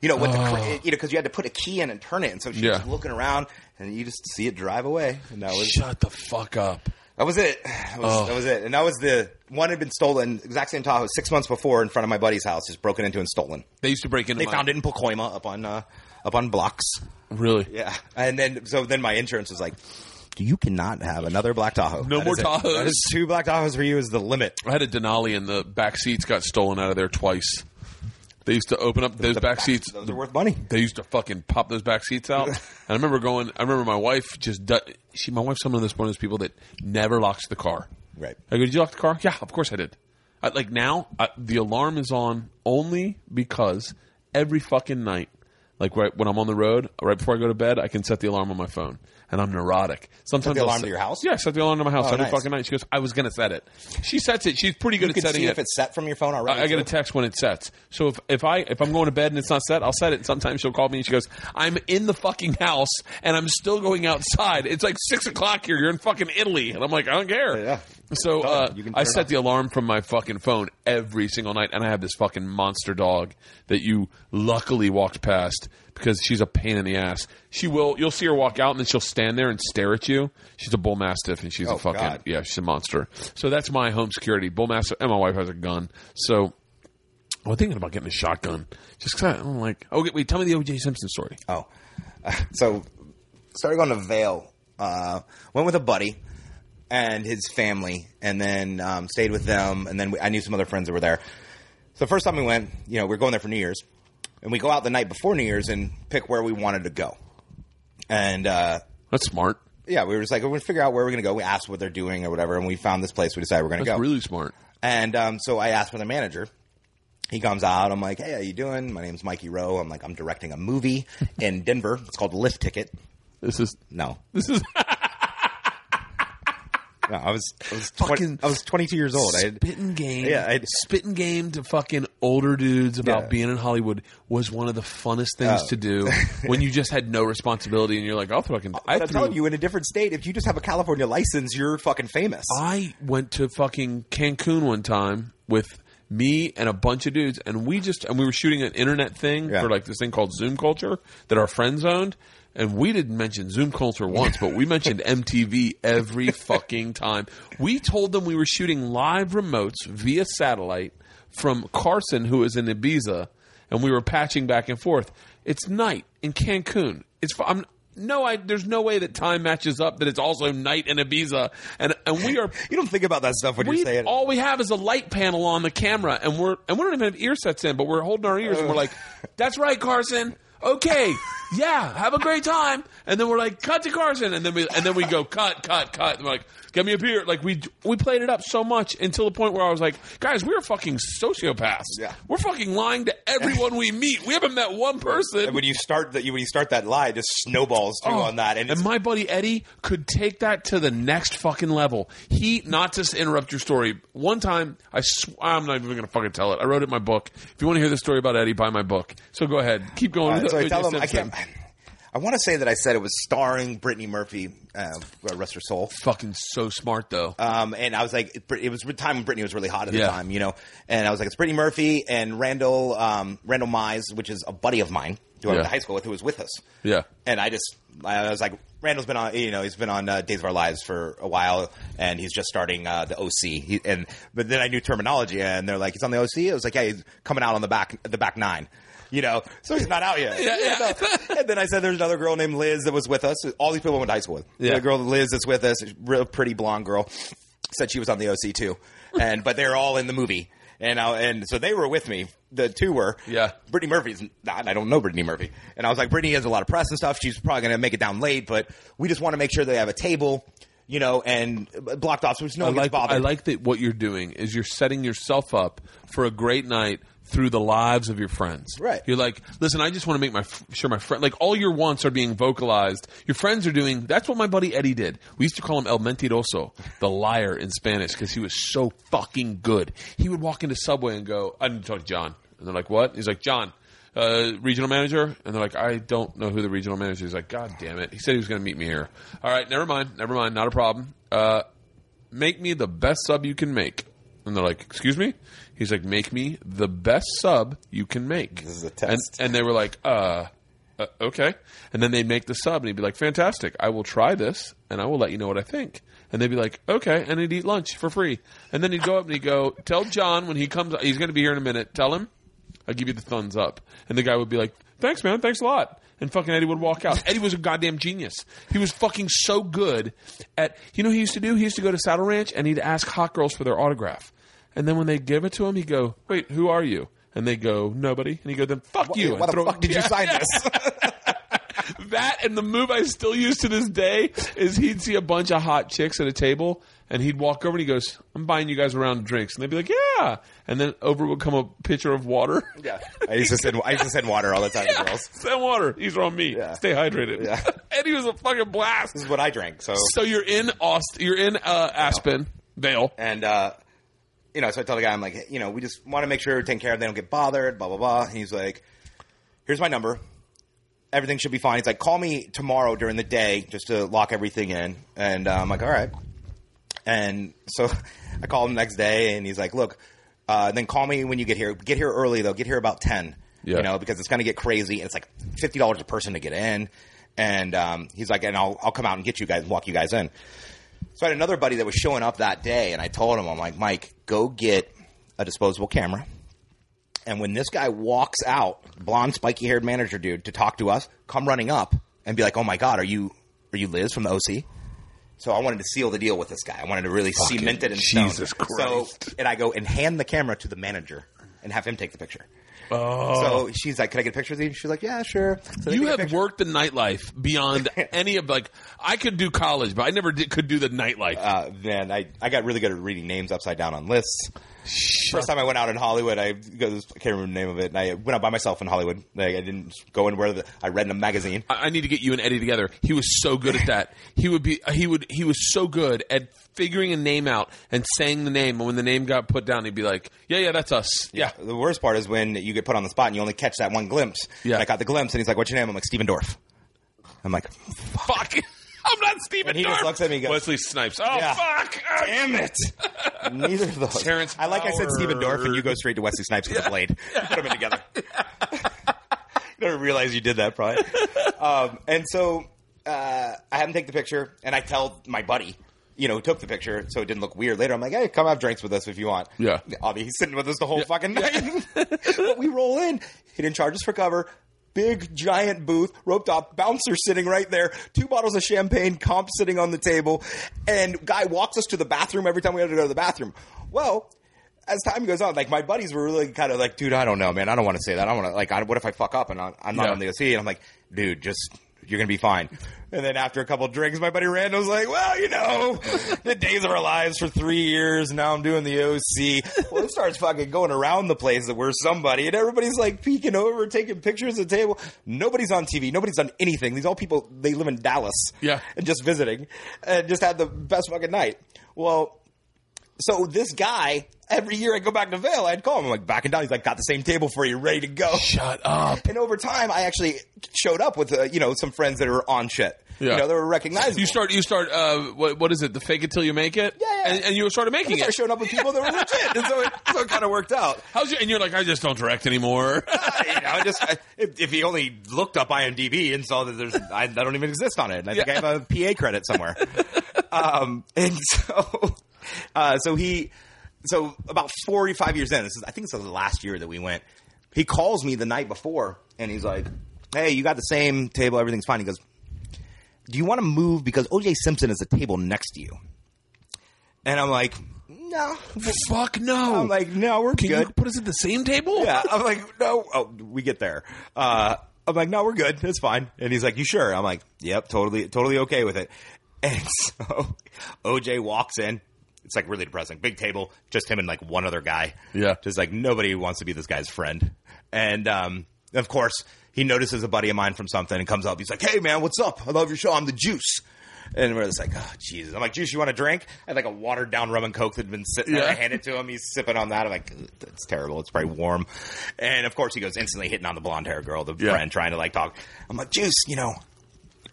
You know, with oh. the, you know, because you had to put a key in and turn it. And so she yeah. was looking around, and you just see it drive away. And that was shut the fuck up. That was it. That was, oh. that was it. And that was the one had been stolen, exact same Tahoe, six months before in front of my buddy's house. Just broken into and stolen. They used to break into They my... found it in Pacoima up on uh, up on blocks. Really? Yeah. And then so then my insurance was like, you cannot have another black Tahoe. No that more Tahoes. Two black Tahoes for you is the limit. I had a Denali, and the back seats got stolen out of there twice. They used to open up those, those back, back seats. Those are worth money. They used to fucking pop those back seats out. And I remember going – I remember my wife just – she, my wife's one of those, one of those people that never locks the car. Right. I go, did you lock the car? Yeah, of course I did. I, like now, I, the alarm is on only because every fucking night, like right when I'm on the road, right before I go to bed, I can set the alarm on my phone. And I'm neurotic. Sometimes set the alarm set, to your house? Yeah, I set the alarm to my house oh, every nice. fucking night. She goes, I was going to set it. She sets it. She's pretty good you at setting it. You can see if it's set from your phone already. I, I get a text when it sets. So if, if, I, if I'm going to bed and it's not set, I'll set it. And sometimes she'll call me and she goes, I'm in the fucking house and I'm still going outside. It's like six o'clock here. You're in fucking Italy. And I'm like, I don't care. Yeah. So uh, I set the alarm from my fucking phone every single night. And I have this fucking monster dog that you luckily walked past. Because she's a pain in the ass. She will – you'll see her walk out and then she'll stand there and stare at you. She's a bull mastiff and she's oh, a fucking God. – yeah, she's a monster. So that's my home security. Bull mastiff – and my wife has a gun. So I'm thinking about getting a shotgun just because I'm like – oh, wait, tell me the O J Simpson story. Oh. Uh, so started going to Vail. Uh, went with a buddy and his family and then um, stayed with them. And then we, I knew some other friends that were there. So first time we went, you know, we were going there for New Year's. And we go out the night before New Year's and pick where we wanted to go. And uh, that's smart. Yeah, we were just like, we're going to figure out where we're going to go. We asked what they're doing or whatever, and we found this place. We decided we're going to go. That's really smart. And um, so I asked for the manager. He comes out. I'm like, hey, how you doing? My name's Mikey Rowe. I'm like, I'm directing a movie in Denver. It's called Lift Ticket. This is – No. This is – No, I was I was, fucking tw- I was twenty-two years old. Spitting game, yeah, I'd, spitting game to fucking older dudes about yeah. being in Hollywood was one of the funnest things oh. to do when you just had no responsibility and you're like, I'll fucking. I I'm telling you, in a different state, if you just have a California license, you're fucking famous. I went to fucking Cancun one time with me and a bunch of dudes, and we just and we were shooting an internet thing yeah. for like this thing called Zoom Culture that our friends owned. And we didn't mention Zoom Culture once, but we mentioned M T V every fucking time. We told them we were shooting live remotes via satellite from Carson, who is in Ibiza, and we were patching back and forth. It's night in Cancun. It's I'm, no, I, there's no way that time matches up that it's also night in Ibiza, and and we are. You don't think about that stuff when we, you're saying. All we have is a light panel on the camera, and we're and we don't even have ear sets in, but we're holding our ears and we're like, "That's right, Carson." Okay, yeah, have a great time. And then we're like, cut to Carson. And then we and then we go, cut, cut, cut. And we're like, Get me a beer. Like, we we played it up so much until the point where I was like, guys, we're fucking sociopaths. Yeah. We're fucking lying to everyone we meet. We haven't met one person. And when you start that, when you start that lie, it just snowballs too oh, on that. And, and my buddy Eddie could take that to the next fucking level. He, not to interrupt your story, one time, I sw- I'm not even going to fucking tell it. I wrote it in my book. If you want to hear the story about Eddie, buy my book. So go ahead. Keep going. Uh, with, so I tell him I can't. I want to say that I said it was starring Brittany Murphy, uh, rest her soul. Fucking so smart, though. Um, and I was like, it, it was the time when Brittany was really hot at yeah. the time, you know. And I was like, it's Brittany Murphy and Randall um, Randall Mize, which is a buddy of mine who I yeah. went to high school with, who was with us. Yeah. And I just, I was like, Randall's been on, you know, he's been on uh, Days of Our Lives for a while, and he's just starting uh, the O C. He, and but then I knew terminology, and they're like, he's on the O C. I was like, yeah, he's coming out on the back, the back nine. You know, so he's not out yet. Yeah, yeah. So, and then I said there's another girl named Liz that was with us. All these people went to high school with. Yeah. The girl Liz that's with us, real pretty blonde girl, said she was on the O C too. And but they're all in the movie. And I, and so they were with me. The two were. Yeah. Brittany Murphy's not. I don't know Brittany Murphy. And I was like, Brittany has a lot of press and stuff. She's probably going to make it down late, but we just want to make sure they have a table. You know, and blocked off so no one I like, gets bothered. I like that what you're doing is you're setting yourself up for a great night through the lives of your friends. Right. You're like, listen, I just want to make my f- sure my friend – like all your wants are being vocalized. Your friends are doing – that's what my buddy Eddie did. We used to call him El Mentiroso, the liar in Spanish, because he was so fucking good. He would walk into Subway and go, I need to talk to John. And they're like, what? He's like, John. Uh, regional manager, and they're like, I don't know who the regional manager is. He's like, God damn it. He said he was going to meet me here. All right, never mind, never mind, not a problem. Uh, make me the best sub you can make. And they're like, excuse me? He's like, make me the best sub you can make. This is a test. And, and they were like, uh, uh, okay. And then they'd make the sub, and he'd be like, fantastic, I will try this, and I will let you know what I think. And they'd be like, okay, and he'd eat lunch for free. And then he'd go up and he'd go, tell John when he comes, he's going to be here in a minute, tell him. I'll give you the thumbs up. And the guy would be like, thanks, man. Thanks a lot. And fucking Eddie would walk out. Eddie was a goddamn genius. He was fucking so good at – you know what he used to do? He used to go to Saddle Ranch and he'd ask hot girls for their autograph. And then when they give it to him, he'd go, wait, who are you? And they go, nobody. And he'd go, then fuck what, you. What the fuck did you sign this? That and the move I still use to this day is he'd see a bunch of hot chicks at a table and he'd walk over and he goes, I'm buying you guys a round of drinks. And they'd be like, yeah. And then over would come a pitcher of water. Yeah. I used to send, I used to send water all the time yeah. to girls. Send water. These are on me. Yeah. Stay hydrated. Yeah. And he was a fucking blast. This is what I drank. So, so you're in Austin, you're in uh, Aspen, Vail. And, uh, you know, so I tell the guy, I'm like, you know, we just want to make sure we're taking care of them. They don't get bothered, blah, blah, blah. And he's like, here's my number. Everything should be fine. He's like, call me tomorrow during the day just to lock everything in. And uh, I'm like, all right. And so I call him the next day, and he's like, look, uh, then call me when you get here. Get here early, though. Get here about ten, yeah. you know, because it's going to get crazy. It's like fifty dollars a person to get in. And um, he's like, and I'll, I'll come out and get you guys and walk you guys in. So I had another buddy that was showing up that day, and I told him, I'm like, Mike, go get a disposable camera. And when this guy walks out, blonde, spiky-haired manager dude, to talk to us, come running up and be like, oh, my God, are you are you Liz from the O C? So I wanted to seal the deal with this guy. I wanted to really Fucking cement it in stone. Jesus Christ. So, and I go and hand the camera to the manager and have him take the picture. Oh. So she's like, can I get a picture of these? She's like, yeah, sure. So you have worked the nightlife beyond any of – like I could do college, but I never did, could do the nightlife. Uh, man, I, I got really good at reading names upside down on lists. Shut First time I went out in Hollywood, I, I can't remember the name of it, and I went out by myself in Hollywood. Like, I didn't go anywhere. The, I read in a magazine. I, I need to get you and Eddie together. He was so good at that. He would be. He would. He was so good at figuring a name out and saying the name. And when the name got put down, he'd be like, "Yeah, yeah, that's us." Yeah. yeah. The worst part is when you get put on the spot and you only catch that one glimpse. Yeah. And I got the glimpse, and he's like, "What's your name?" I'm like, "Steven Dorff." I'm like, "Fuck." Fuck. I'm not Steven Dorff. He just looks at me and goes, Wesley Snipes. Oh, yeah. fuck. Damn it. Neither of those. Terrence I like Howard. I said Steven Dorff, and you go straight to Wesley Snipes because yeah. of Blade. Yeah. Put them in together. Yeah. Never realized you did that, probably. um, and so uh, I have him take the picture, and I tell my buddy, you know, who took the picture so it didn't look weird later. I'm like, hey, come have drinks with us if you want. Yeah. Obviously, he's sitting with us the whole yeah. fucking night. But we roll in. He didn't charge us for cover. Big, giant booth, roped off, bouncer sitting right there, two bottles of champagne, comp sitting on the table, and guy walks us to the bathroom every time we had to go to the bathroom. Well, as time goes on, like, my buddies were really kind of like, dude, I don't know, man. I don't want to say that. I want to, like, I, what if I fuck up and I'm not yeah. on the O C? And I'm like, dude, just You're going to be fine. And then after a couple of drinks, my buddy Rand was like, well, you know, the days of our lives for three years. Now I'm doing the O C. Well, it starts fucking going around the place that we're somebody. And everybody's like peeking over, taking pictures at the table. Nobody's on T V. Nobody's done anything. These all people, they live in Dallas. Yeah. And just visiting. And just had the best fucking night. Well, so this guy, every year I go back to Vail, I'd call him. I'm like, back and down. He's like, got the same table for you, ready to go. Shut up. And over time, I actually showed up with, uh, you know, some friends that were on shit. Yeah. You know, they were recognizable. You start, you start, uh, what, what is it? The fake it till you make it? Yeah, yeah. And, and you started making I started it. I showed up with people that were legit. And so it, so it kind of worked out. How's your, and you're like, I just don't direct anymore. you know, I just, I, if, if he only looked up I M D B and saw that there's, I, I don't even exist on it. And I think yeah. I have a P A credit somewhere. um, and so, uh, so he, so about four or five years in, this is, I think this was the last year that we went, he calls me the night before and he's like, hey, you got the same table, everything's fine. He goes, do you want to move because O J Simpson is the table next to you? And I'm like, no. Fuck no. I'm like, no, we're Can good. You put us at the same table? Yeah. I'm like, no. Oh, we get there. Uh, I'm like, no, we're good. It's fine. And he's like, you sure? I'm like, yep, totally, totally okay with it. And so O J walks in. It's like really depressing. Big table, just him and like one other guy. Yeah. Just like nobody wants to be this guy's friend. And um, of course, he notices a buddy of mine from something and comes up. He's like, hey, man, what's up? I love your show. I'm the Juice. And we're just like, oh, Jesus. I'm like, Juice, you want a drink? I had like a watered down rum and Coke that had been sitting there. Yeah. I hand it to him. He's sipping on that. I'm like, that's terrible. It's probably warm. And of course, he goes instantly hitting on the blonde hair girl, the yeah. friend trying to like talk. I'm like, Juice, you know.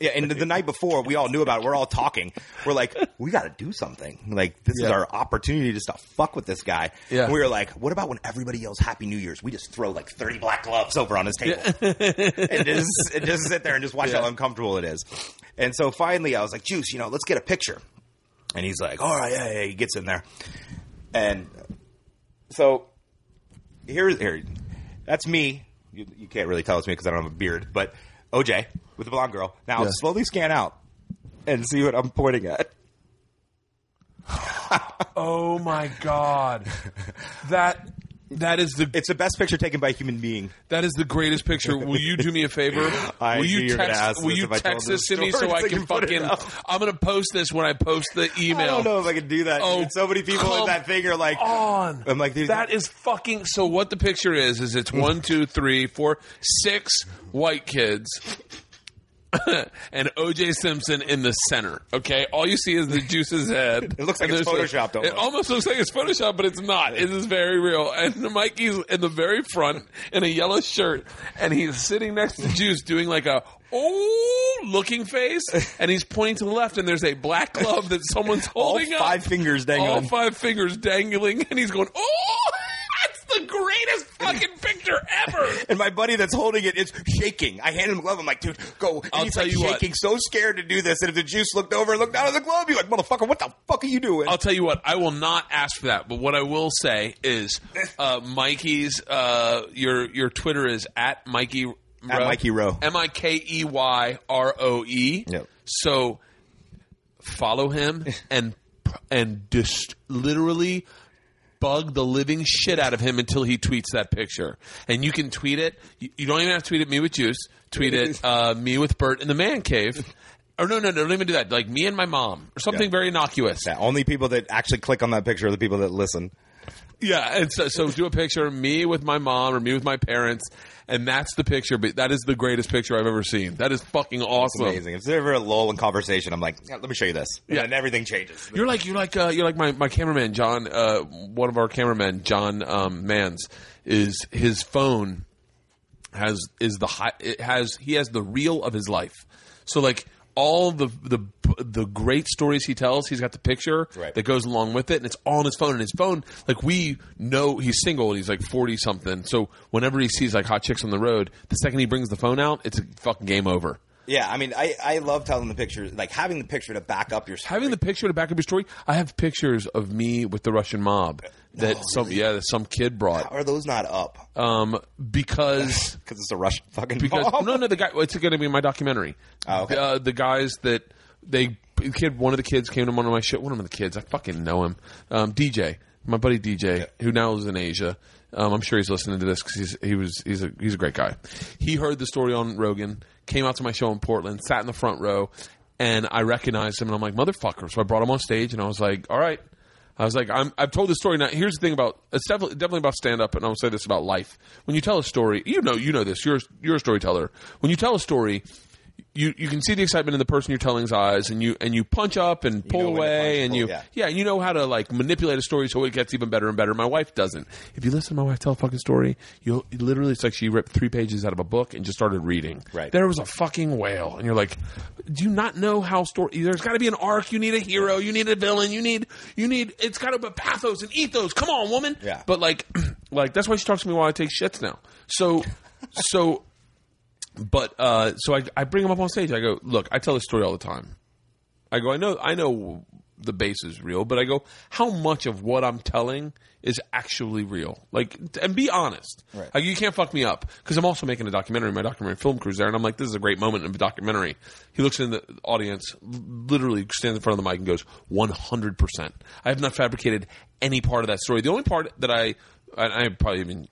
Yeah, and the night before, we all knew about it. We're all talking. We're like, we got to do something. Like, this yeah. is our opportunity to stop fuck with this guy. Yeah. And we were like, what about when everybody yells Happy New Year's? We just throw, like, thirty black gloves over on his table. Yeah. and, just, and just sit there and just watch yeah. how uncomfortable it is. And so finally, I was like, Juice, you know, let's get a picture. And he's like, all right, yeah, yeah. He gets in there. And so here's here, that's me. You, you can't really tell it's me because I don't have a beard. But O J with the blonde girl. Now, yeah. slowly scan out and see what I'm pointing at. Oh, my God. That That is the... It's the best picture taken by a human being. That is the greatest picture. Will you do me a favor? I will you text, will you text this to me so I can, can fucking... I'm going to post this when I post the email. I don't know if I can do that. Oh, so many people in that thing are like... on. I'm like... Dude, that is fucking... So what the picture is, is it's one, two, three, four, six white kids... and O J Simpson in the center. Okay, all you see is the Juice's head. It looks like it's photoshopped. Almost. It almost looks like it's photoshopped, but it's not. It is very real. And Mikey's in the very front in a yellow shirt, and he's sitting next to Juice doing like a oh looking face, and he's pointing to the left, and there's a black glove that someone's holding up. All five up, fingers dangling. All five fingers dangling, and he's going oh. The greatest fucking picture ever. And my buddy that's holding it is shaking. I hand him a glove. I'm like, dude, go. And I'll he's tell like you shaking, what. So scared to do this. And if the Juice looked over and looked down at the glove, you're like, motherfucker, what the fuck are you doing? I'll tell you what. I will not ask for that. But what I will say is, uh, Mikey's, uh, your your Twitter is at Mikey Rowe. At Mikey Rowe. M I K E Y R O E. Yep. So follow him and and just literally – bug the living shit out of him until he tweets that picture. And you can tweet it. You, you don't even have to tweet at me with Juice. Tweet it uh, me with Bert in the man cave. Or no, no, no, don't even do that. Like me and my mom or something yeah. very innocuous. Yeah, only people that actually click on that picture are the people that listen. Yeah, and so, so do a picture of me with my mom or me with my parents, and that's the picture. But that is the greatest picture I've ever seen. That is fucking awesome. It's amazing. If there's ever a lull in conversation, I'm like, yeah, let me show you this. And yeah, and everything changes. You're like, you're like, uh, you're like my, my cameraman John. Uh, one of our cameramen, John um, Mans, is his phone has is the high, it has he has the reel of his life. So like. All the the the great stories he tells, he's got the picture right. that goes along with it, and it's all on his phone. And his phone, like we know he's single, and he's like forty-something. So whenever he sees like hot chicks on the road, the second he brings the phone out, it's a fucking game over. Yeah, I mean, I, I love telling the picture, like having the picture to back up your story. Having the picture to back up your story. I have pictures of me with the Russian mob that no, some yeah that some kid brought. How are those not up? Um, because because it's a Russian fucking because, mob. No, no, the guy. It's going to be my documentary. Oh, okay. Uh, the guys that they kid. One of the kids came to one of my shit. One of the kids, I fucking know him. Um, D J, my buddy D J, yeah. who now lives in Asia. Um, I'm sure he's listening to this because he's he was he's a he's a great guy. He heard the story on Rogan, came out to my show in Portland, sat in the front row, and I recognized him, and I'm like, motherfucker. So I brought him on stage, and I was like, all right. I was like, I'm, I've told this story now. Here's the thing about – it's definitely, definitely about stand-up, and I'll say this about life. When you tell a story – you know you know this. You're, you're a storyteller. When you tell a story – You you can see the excitement in the person you're telling's eyes, and you and you punch up and pull you know away, and pull, you yeah. yeah, and you know how to like manipulate a story so it gets even better and better. My wife doesn't. If you listen to my wife tell a fucking story, you literally it's like she ripped three pages out of a book and just started reading. Right. There was a fucking whale, and you're like, do you not know how story? There's got to be an arc. You need a hero. You need a villain. You need you need. It's got to be pathos and ethos. Come on, woman. Yeah. But like, like that's why she talks to me while I take shits now. So so. But uh, so I, I bring him up on stage. I go, look, I tell this story all the time. I go, I know, I know the base is real, but I go, how much of what I'm telling is actually real? Like, and be honest. Right. Like, you can't fuck me up because I'm also making a documentary. My documentary film crew's there, and I'm like, this is a great moment in the documentary. He looks in the audience, literally stands in front of the mic, and goes, one hundred percent. I have not fabricated any part of that story. The only part that I, I, I probably even.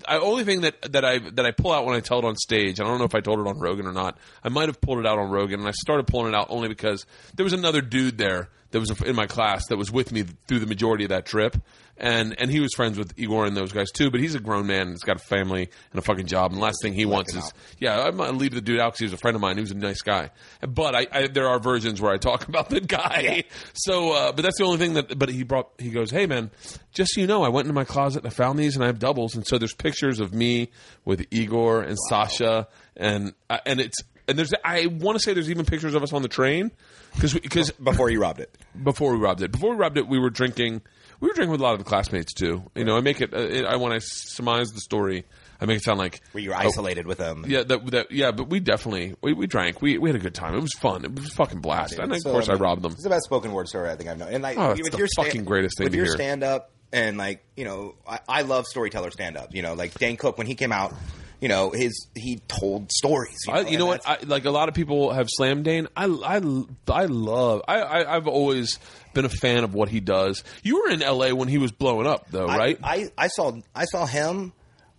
The only thing that, that I that I pull out when I tell it on stage, I don't know if I told it on Rogan or not. I might have pulled it out on Rogan, and I started pulling it out only because there was another dude there that was in my class that was with me through the majority of that trip, and and he was friends with Igor and those guys too. But he's a grown man, and he's got a family and a fucking job, and the last thing he wants is yeah. I might leave the dude out because he was a friend of mine. He was a nice guy, but I, I there are versions where I talk about the guy. Yeah. So, uh, but that's the only thing that. But he brought. He goes, hey man, just so you know, I went into my closet and I found these, and I have doubles, and so. There's pictures of me with Igor and wow. Sasha, and uh, and it's and there's I want to say there's even pictures of us on the train because because before you robbed it, before we robbed it, before we robbed it, we were drinking, we were drinking with a lot of the classmates too. You right. know, I make it, uh, it I when I surmise the story, I make it sound like were you isolated oh, with them? Yeah, that, that, yeah, but we definitely we, we drank, we we had a good time. It was fun. It was a fucking blast. Yeah, and so, of course, I, mean, I robbed them. It's the best spoken word story I think I've known. And like oh, it's with the your fucking stand, greatest thing with to your hear. Stand up. And, like, you know, I, I love storyteller stand-up. You know, like, Dan Cook, when he came out, you know, his he told stories. You know, I, you know what? I, like, a lot of people have slammed Dane. I, I, I love – I, I've always been a fan of what he does. You were in L A when he was blowing up, though, right? I, I, I saw I saw him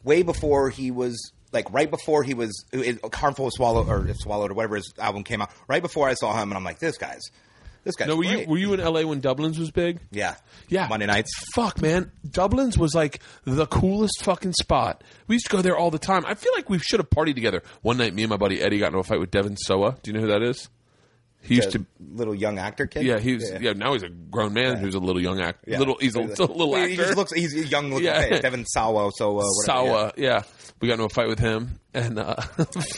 way before he was – like, right before he was – Harmful Swallow or Swallowed or whatever his album came out. Right before I saw him, and I'm like, this guy's – This guy's no, were great. you were you in L A when Dublin's was big? Yeah, yeah. Monday nights. Fuck, man. Dublin's was like the coolest fucking spot. We used to go there all the time. I feel like we should have partied together. One night, me and my buddy Eddie got into a fight with Devin Sawa. Do you know who that is? He used to little young actor kid. Yeah, he was. Yeah, yeah now he's a grown man yeah. who's a little young actor. Yeah. Little, he's a, he's a little actor. He just looks. He's a young looking. Yeah. Devin Sawa. So uh, Sawa. Yeah. yeah, we got into a fight with him, and uh,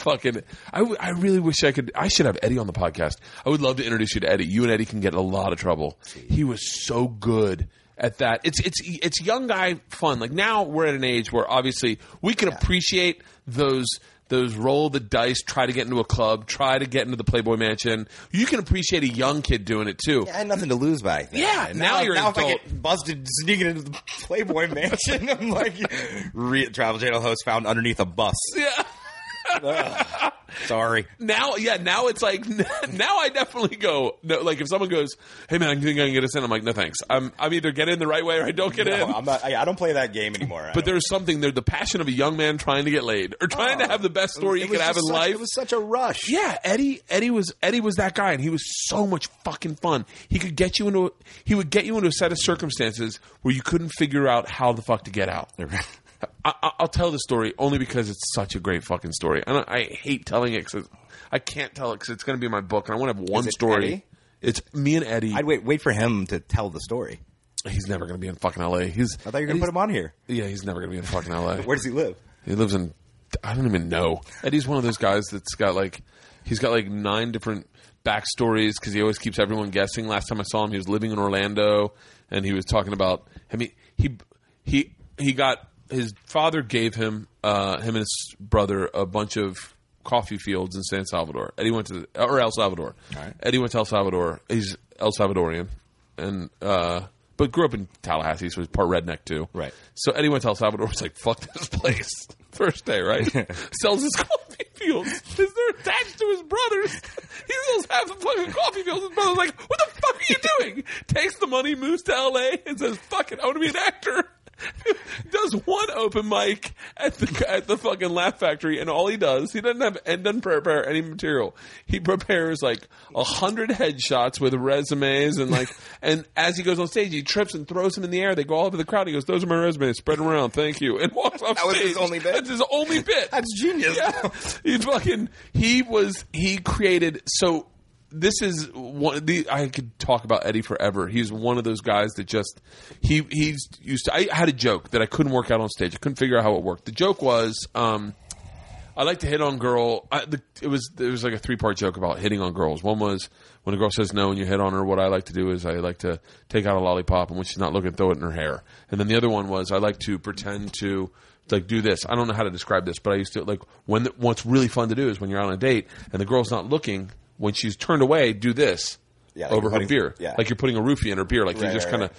fucking. I, w- I really wish I could. I should have Eddie on the podcast. I would love to introduce you to Eddie. You and Eddie can get in a lot of trouble. He was so good at that. It's it's it's young guy fun. Like now we're at an age where obviously we can yeah. appreciate those. Those roll the dice, try to get into a club, try to get into the Playboy Mansion. You can appreciate a young kid doing it too. Yeah, I had nothing to lose by. That. Yeah, and now, now you're now an adult. If I get busted sneaking into the Playboy Mansion, I'm like, re- Travel Channel host found underneath a bus. Yeah. Ugh, sorry. Now, yeah, now it's like, now I definitely go, no, like if someone goes, hey man, I think I can get us in, I'm like, no thanks. I'm, I'm either get in the right way or I don't get no, in. I'm not, I, I don't play that game anymore. But there's something there, the passion of a young man trying to get laid or trying oh, to have the best story you could have in such, life. It was such a rush. Yeah, Eddie, Eddie was, Eddie was that guy and he was so much fucking fun. He could get you into, he would get you into a set of circumstances where you couldn't figure out how the fuck to get out. I, I'll tell the story only because it's such a great fucking story. I, don't, I hate telling it because I can't tell it because it's going to be in my book, and I want to have one Is it story. Eddie? It's me and Eddie. I'd wait wait for him to tell the story. He's never going to be in fucking L A. He's. I thought you were going to put him on here. Yeah, he's never going to be in fucking L A. Where does he live? He lives in. I don't even know. Eddie's one of those guys that's got like, he's got like nine different backstories because he always keeps everyone guessing. Last time I saw him, he was living in Orlando, and he was talking about. I mean, he he he got. His father gave him, uh, him and his brother, a bunch of coffee fields in San Salvador. Eddie went to the, or El Salvador. All right. Eddie went to El Salvador. He's El Salvadorian, and uh, but grew up in Tallahassee, so he's part redneck too. Right. So Eddie went to El Salvador. Was like, fuck this place. First day, right? Sells his coffee fields because they're attached to his brothers. He sells half the fucking coffee fields. His brother's like, what the fuck are you doing? Takes the money, moves to L A, and says, fuck it, I want to be an actor. does one open mic at the at the fucking Laugh Factory, and all he does, he doesn't have and doesn't prepare any material. He prepares like a hundred headshots with resumes, and like, and as he goes on stage, he trips and throws them in the air. They go all over the crowd. He goes, "Those are my resumes. Spread them around. Thank you." And walks off stage. That was his only bit. That's his only bit. That's genius. Yeah. He fucking he was he created so. This is one. The, I could talk about Eddie forever. He's one of those guys that just he he's used to. I had a joke that I couldn't work out on stage. I couldn't figure out how it worked. The joke was, um, I like to hit on girl. I, the, it was it was like a three part joke about hitting on girls. One was when a girl says no and you hit on her. What I like to do is I like to take out a lollipop, and when she's not looking, throw it in her hair. And then the other one was I like to pretend to. Like, do this. I don't know how to describe this, but I used to like when the, what's really fun to do is when you're on a date and the girl's not looking. When she's turned away, do this yeah, like over her putting, beer. Yeah. Like you're putting a roofie in her beer. Like right, you just right, kind of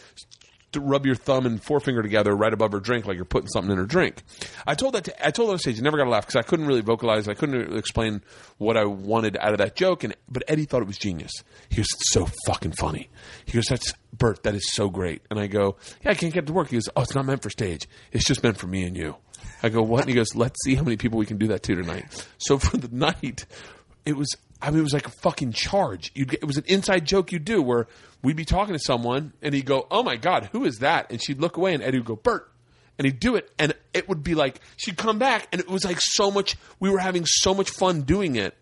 right. rub your thumb and forefinger together right above her drink like you're putting something in her drink. I told that to, I told that on stage. You never got a laugh because I couldn't really vocalize. I couldn't explain what I wanted out of that joke. And But Eddie thought it was genius. He goes, "It's so fucking funny." He goes, "That's Bert, that is so great." And I go, "Yeah, I can't get it to work." He goes, "Oh, it's not meant for stage. It's just meant for me and you." I go, "What?" And he goes, "Let's see how many people we can do that to tonight." So for the night, it was... I mean, it was like a fucking charge. You'd get, it was an inside joke you do where we'd be talking to someone and he'd go, "Oh my God, who is that?" And she'd look away and Eddie would go, "Bert." And he'd do it. And it would be like, she'd come back and it was like so much, we were having so much fun doing it.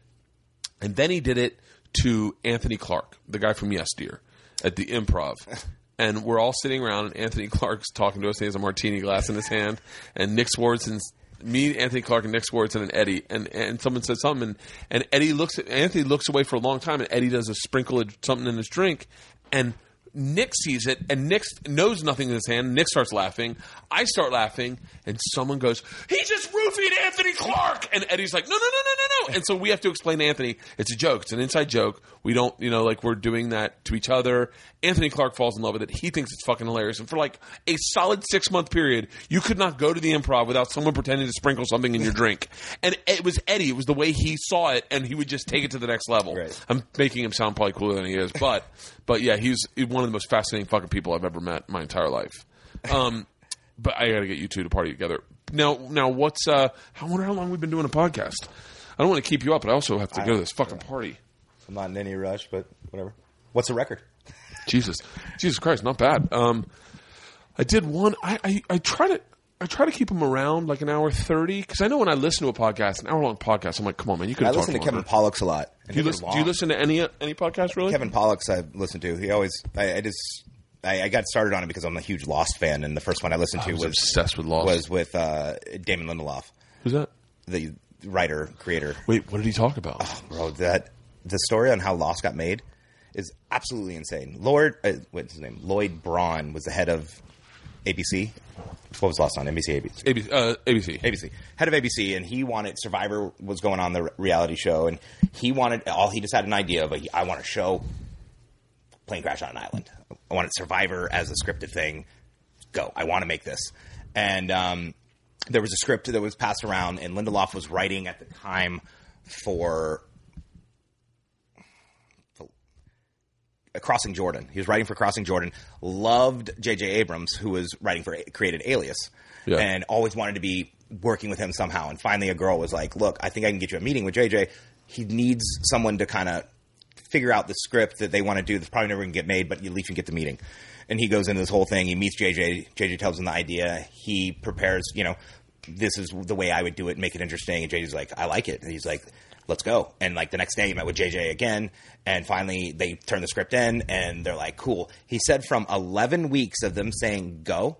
And then he did it to Anthony Clark, the guy from Yes Dear, at the Improv. And we're all sitting around and Anthony Clark's talking to us. He has a martini glass in his hand and Nick Swardson's. Me, Anthony Clark, and Nick Swartz, and an Eddie, and, and someone said something, and, and Eddie looks at Anthony looks away for a long time, and Eddie does a sprinkle of something in his drink, and Nick sees it, and Nick knows nothing in his hand. Nick starts laughing. I start laughing, and someone goes, "He just roofied Anthony Clark!" And Eddie's like, "No, no, no, no, no, no!" And so we have to explain to Anthony, it's a joke. It's an inside joke. We don't, you know, like we're doing that to each other. Anthony Clark falls in love with it. He thinks it's fucking hilarious. And for like a solid six-month period, you could not go to the Improv without someone pretending to sprinkle something in your drink. And it was Eddie. It was the way he saw it, and he would just take it to the next level. Right. I'm making him sound probably cooler than he is, but... But yeah, he's one of the most fascinating fucking people I've ever met in my entire life. Um, but I got to get you two to party together. Now, now what's uh, – I wonder how long we've been doing a podcast. I don't want to keep you up, but I also have to I go to this fucking party. I'm not in any rush, but whatever. What's the record? Jesus. Jesus Christ, not bad. Um, I did one I, – I, I try to – I try to keep them around like an hour thirty because I know when I listen to a podcast, an hour long podcast, I'm like, come on, man, you could. I listen to longer. Kevin Pollak's a lot. Do you, listen, do you listen to any any podcast really? Kevin Pollak's I've listened to. He always I, I just I, I got started on it because I'm a huge Lost fan, and the first one I listened I to was, was obsessed with Lost. Was with uh, Damon Lindelof. Who's that? The writer creator. Wait, what did he talk about? Oh, bro, that the story on how Lost got made is absolutely insane. Lord, uh, what's his name? Lloyd Braun was the head of A B C. What was Lost on? N B C, A B C? A B C, uh, A B C. A B C. Head of A B C, and he wanted – Survivor was going on, the reality show, and he wanted – all he just had an idea of, like, I want a show, plane crash on an island. I wanted Survivor as a scripted thing. Go. I want to make this. And um, there was a script that was passed around, and Lindelof was writing at the time for, for Crossing Jordan. He was writing for Crossing Jordan. Loved J J. Abrams, who was writing for created Alias, yeah. And always wanted to be working with him somehow. And finally a girl was like, "Look, I think I can get you a meeting with J J. He needs someone to kind of figure out the script that they want to do that's probably never going to get made, but at least you get the meeting." And he goes into this whole thing. He meets J J. J J tells him the idea. He prepares, you know, this is the way I would do it, make it interesting. And J J's like, "I like it." And he's like, "Let's go." And like the next day, he met with J J again, and finally they turn the script in, and they're like, "Cool." He said from eleven weeks of them saying go,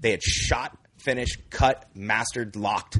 they had shot, finished, cut, mastered, locked.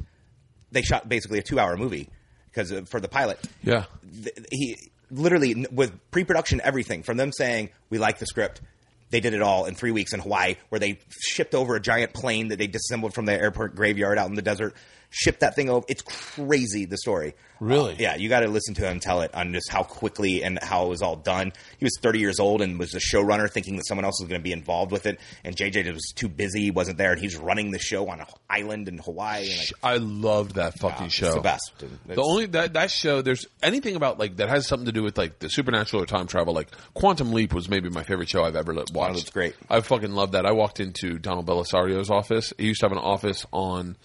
They shot basically a two-hour movie because uh, for the pilot. Yeah. Th- he literally with pre-production everything from them saying we like the script. They did it all in three weeks in Hawaii, where they shipped over a giant plane that they disassembled from the airport graveyard out in the desert. ship that thing over. It's crazy, the story. Really? Uh, yeah, you got to listen to him tell it on just how quickly and how it was all done. He was thirty years old and was a showrunner, thinking that someone else was going to be involved with it. And J J was too busy, wasn't there, and he's running the show on an island in Hawaii. And like, I loved that fucking uh, show. It's the best. It's, the only that that show, there's anything about like that has something to do with like the supernatural or time travel. Like Quantum Leap was maybe my favorite show I've ever watched. Oh, it's great. I fucking love that. I walked into Donald Belisario's office. He used to have an office on,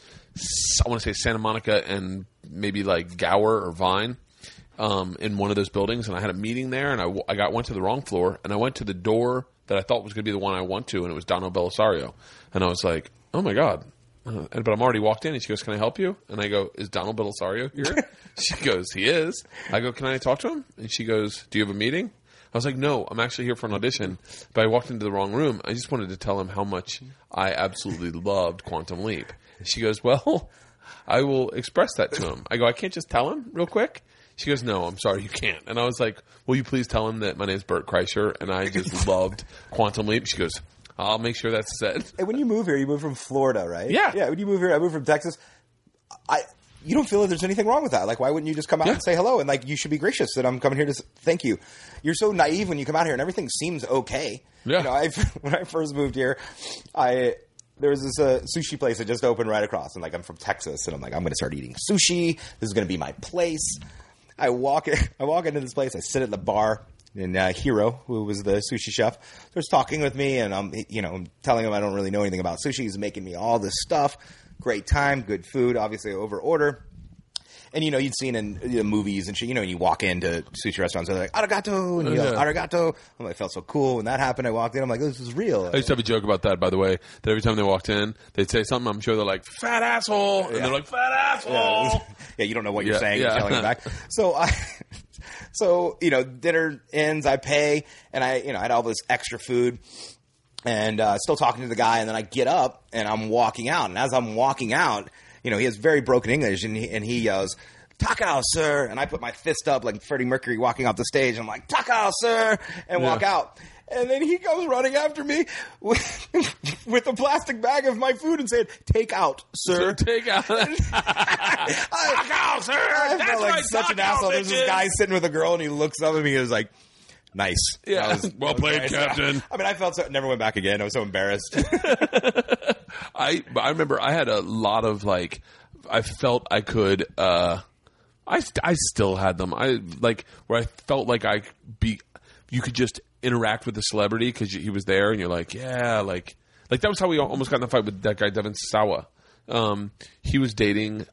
I want to say, Santa Monica and maybe like Gower or Vine, um, in one of those buildings. And I had a meeting there, and I, I got went to the wrong floor, and I went to the door that I thought was going to be the one I went to, and it was Donald Belisario. And I was like, oh my God. Uh, but I'm already walked in, and she goes, can I help you? And I go, is Donald Belisario here? She goes, he is. I go, can I talk to him? And she goes, do you have a meeting? I was like, no, I'm actually here for an audition, but I walked into the wrong room. I just wanted to tell him how much I absolutely loved Quantum Leap. She goes, well, I will express that to him. I go, I can't just tell him real quick? She goes, no, I'm sorry, you can't. And I was like, will you please tell him that my name's Bert Kreischer and I just loved Quantum Leap? She goes, I'll make sure that's said. And hey, when you move here, you move from Florida, right? Yeah. Yeah, when you move here, I moved from Texas. I... You don't feel that there's anything wrong with that. Like, why wouldn't you just come out yeah. and say hello? And, like, you should be gracious that I'm coming here to s- thank you. You're so naive when you come out here, and everything seems okay. Yeah. You know, I, when I first moved here, I there was this uh, sushi place that just opened right across. And, like, I'm from Texas, and I'm like, I'm going to start eating sushi. This is going to be my place. I walk in, I walk into this place. I sit at the bar, and uh, Hiro, who was the sushi chef, starts talking with me, and I'm, you know, I'm telling him I don't really know anything about sushi. He's making me all this stuff. Great time, good food, obviously over order. And, you know, you'd seen in you know, movies and shit, you know, and you walk into sushi restaurants, they're like, arigato, and you know, arigato. I'm like, I felt so cool when that happened. I walked in, I'm like, this is real. I used to have a joke about that, by the way, that every time they walked in, they'd say something, I'm sure they're like, fat asshole. And yeah. they're like, fat asshole. Yeah, yeah you don't know what you're yeah, saying. Yeah. You're telling it back. So I... So, you know, dinner ends, I pay, and I, you know, I had all this extra food and uh, still talking to the guy. And then I get up and I'm walking out. And as I'm walking out, you know, he has very broken English and he, and he yells, "Takao, sir." And I put my fist up like Freddie Mercury walking off the stage. I'm like, "Takao, sir," and yeah. walk out. And then he comes running after me with, with a plastic bag of my food and said, "Take out, sir." Take out. I, Take out, sir. I That's felt like right. such Take an asshole. There's this guy sitting with a girl, and he looks up at me and was like, "Nice." Yeah. Was, well played, nice. Captain. I, I mean, I felt so. Never went back again. I was so embarrassed. I I remember I had a lot of like. I felt I could. Uh, I I still had them. I like where I felt like I be. You could just interact with the celebrity because he was there, and you're like, yeah, like, like that was how we almost got in the fight with that guy Devin Sawa. Um, he was dating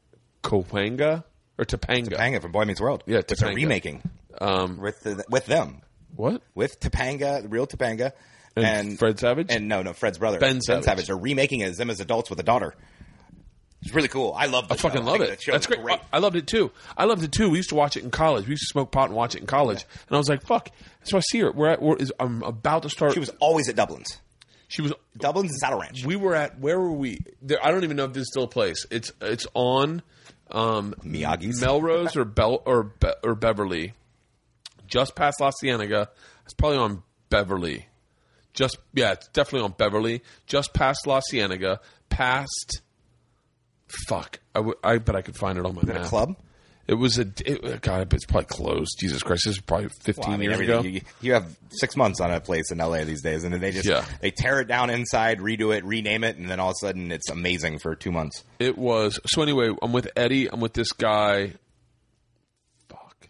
Kopanga or Topanga, Topanga from Boy Meets World. Yeah, Topanga. It's a remaking um, with the, with them. What with Topanga, the real Topanga, and, and Fred Savage, and no, no, Fred's brother Ben, ben Savage. Savage. They're remaking as them as adults with a daughter. It's really cool. I love. I show. fucking love I it. That That's great. great. I loved it too. I loved it too. We used to watch it in college. We used to smoke pot and watch it in college. Yeah. And I was like, "Fuck!" So I see her. We're at. We're, is, I'm about to start. She was always at Dublin's. She was Dublin's and Saddle Ranch. We were at. Where were we? There, I don't even know if this is still a place. It's it's on um, Miyagi's, Melrose, or Bel or Be, or Beverly, just past La Cienega. It's probably on Beverly. Just yeah, it's definitely on Beverly. Just past La Cienega, past. Fuck, I, w- I bet I could find it on my map. A club? It was a it, God. It's probably closed. Jesus Christ, this is probably fifteen well, I mean, years ago. You, you have six months on a place in L A these days, and then they just yeah. they tear it down inside, redo it, rename it, and then all of a sudden it's amazing for two months. It was so. Anyway, I'm with Eddie. I'm with this guy. Fuck,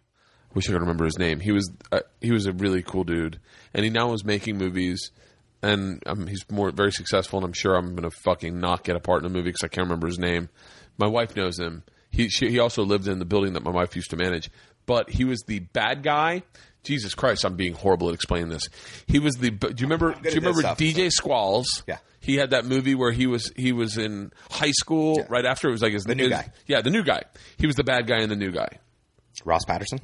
wish I could remember his name. He was uh, he was a really cool dude, and he now is making movies. And um, he's more very successful, and I'm sure I'm going to fucking not get a part in a movie because I can't remember his name. My wife knows him. He she, he also lived in the building that my wife used to manage. But he was the bad guy. Jesus Christ, I'm being horrible at explaining this. He was the. Do you remember? Do you remember stuff, D J so. Squalls? Yeah. He had that movie where he was he was in high school yeah. right after. It was like his the new his, guy. Yeah, the new guy. He was the bad guy and the new guy. Ross Patterson.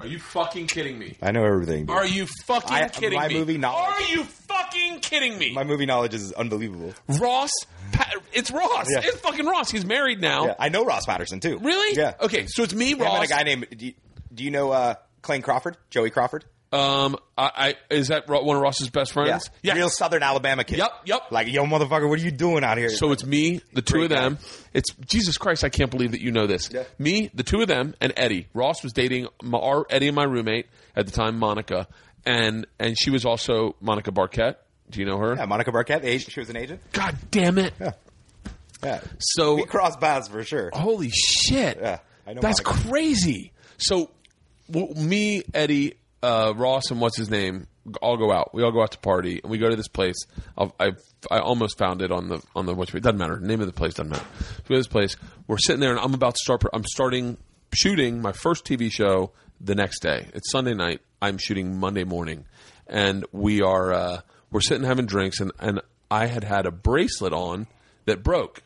Are you fucking kidding me? I know everything. Dude. Are you fucking I, kidding my me? My movie knowledge. Are you fucking kidding me? My movie knowledge is unbelievable. Ross, pa- it's Ross. Yeah. It's fucking Ross. He's married now. Yeah. I know Ross Patterson too. Really? Yeah. Okay, so it's me, Ross. Yeah, and a guy named. Do you, do you know uh, Clayne Crawford? Joey Crawford? Um, I, I is that one of Ross's best friends? Yeah. yeah. Real Southern Alabama kid. Yep, yep. Like, yo, motherfucker, what are you doing out here? So it's me, the two Great of them. Guy. It's Jesus Christ, I can't believe that you know this. Yeah. Me, the two of them, and Eddie. Ross was dating my, our Eddie and my roommate at the time, Monica, and and she was also Monica Barquette. Do you know her? Yeah, Monica Barquette. Agent. She was an agent. God damn it. Yeah. yeah. So we crossed paths for sure. Holy shit. Yeah, I know. That's Monica. Crazy. So w- me, Eddie. Uh, Ross and what's his name all go out. We all go out to party, and we go to this place. I'll, I I almost found it on the on the which it doesn't matter. Name of the place doesn't matter. So we go to this place. We're sitting there, and I'm about to start. I'm starting shooting my first T V show the next day. It's Sunday night. I'm shooting Monday morning, and we are uh, we're sitting having drinks, and, and I had had a bracelet on that broke,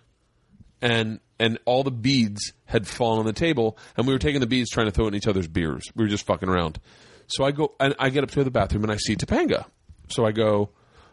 and. And all the beads had fallen on the table, and we were taking the beads, trying to throw it in each other's beers. We were just fucking around. So I go and I get up to the bathroom, and I see Topanga. So I go,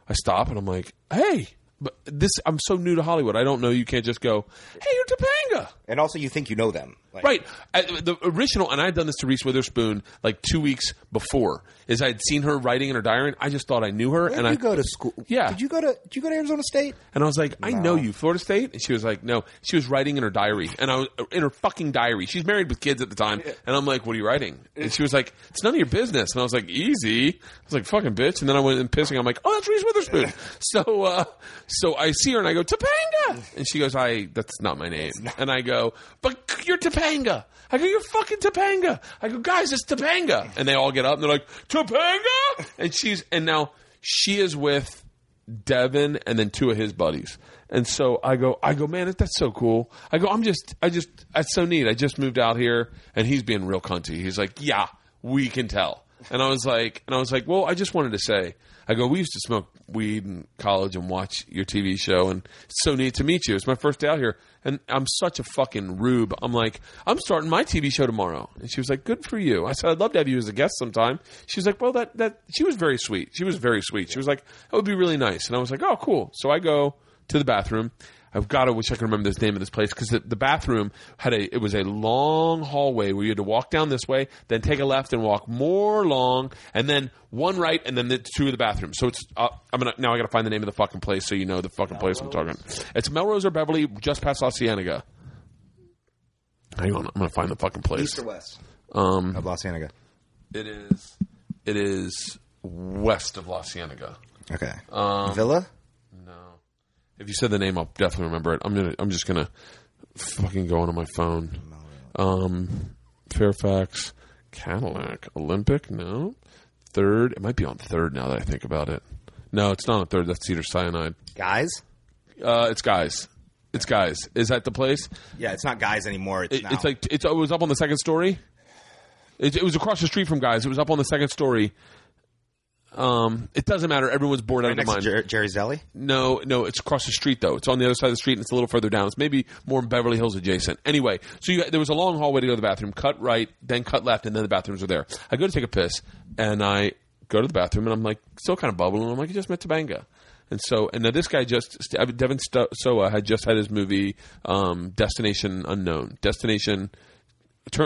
I stop, and I'm like, "Hey, but this I'm so new to Hollywood. I don't know. You can't just go, hey, you're Topanga." And also, you think you know them, like- right? I, the original, and I had done this to Reese Witherspoon like two weeks before. Is I had seen her writing in her diary. And I just thought I knew her. Where and did I you go to school. Yeah. Did you go to Did you go to Arizona State? And I was like, no. I know you, Florida State. And she was like, no. She was writing in her diary, and I was in her fucking diary. She's married with kids at the time, and I'm like, what are you writing? And she was like, it's none of your business. And I was like, easy. I was like, fucking bitch. And then I went and pissing. I'm like, oh, that's Reese Witherspoon. so, uh, so I see her, and I go, Topanga, and she goes, I. That's not my name. And I go, but you're Topanga. I go, you're fucking Topanga. I go, guys, it's Topanga. And they all get up, and they're like, Topanga? And she's and now she is with Devin and then two of his buddies. And so I go, I go, man, that's so cool. I go, I'm just, I just, that's so neat. I just moved out here, and he's being real cunty. He's like, yeah, we can tell. And I was like, and I was like, well, I just wanted to say, I go, we used to smoke weed in college and watch your T V show, and it's so neat to meet you. It's my first day out here, and I'm such a fucking rube. I'm like, I'm starting my T V show tomorrow. And she was like, good for you. I said, I'd love to have you as a guest sometime. She was like, well, that, that, she was very sweet. She was very sweet. She was like, that would be really nice. And I was like, oh, cool. So I go to the bathroom. I've got to wish I could remember this name of this place, because the, the bathroom had a, it was a long hallway where you had to walk down this way, then take a left and walk more long, and then one right, and then the two of the bathrooms. So it's, uh, I'm gonna, now I got to find the name of the fucking place so you know the fucking Melrose. place I'm talking about. It's Melrose or Beverly, just past La Cienega. Hang on, I'm going to find the fucking place. East or west? Um, of La Cienega. It is, it is west of La Cienega. Okay. Um, Villa? No. If you said the name, I'll definitely remember it. I'm gonna. I'm just gonna fucking go onto my phone. Um, Fairfax, Cadillac, Olympic. No, Third. It might be on Third now that I think about it. No, it's not on Third. That's Cedar Cyanide. Guys. Uh, it's Guys. It's Guys. Is that the place? Yeah, it's not Guys anymore. It's it, now. It's like it's. It was up on the second story. It, it was across the street from Guys. It was up on the second story. Um, it doesn't matter. Everyone's bored right out of their mind. Jer- Jerry's Deli? No, no. It's across the street, though. It's on the other side of the street, and it's a little further down. It's maybe more Beverly Hills adjacent. Anyway, so you, there was a long hallway to go to the bathroom. Cut right, then cut left, and then the bathrooms are there. I go to take a piss, and I go to the bathroom, and I'm like still kind of bubbling. I'm like, I just met Topanga. And so, and now this guy just, Devin Sowa had just had his movie um, Destination Unknown. Destination,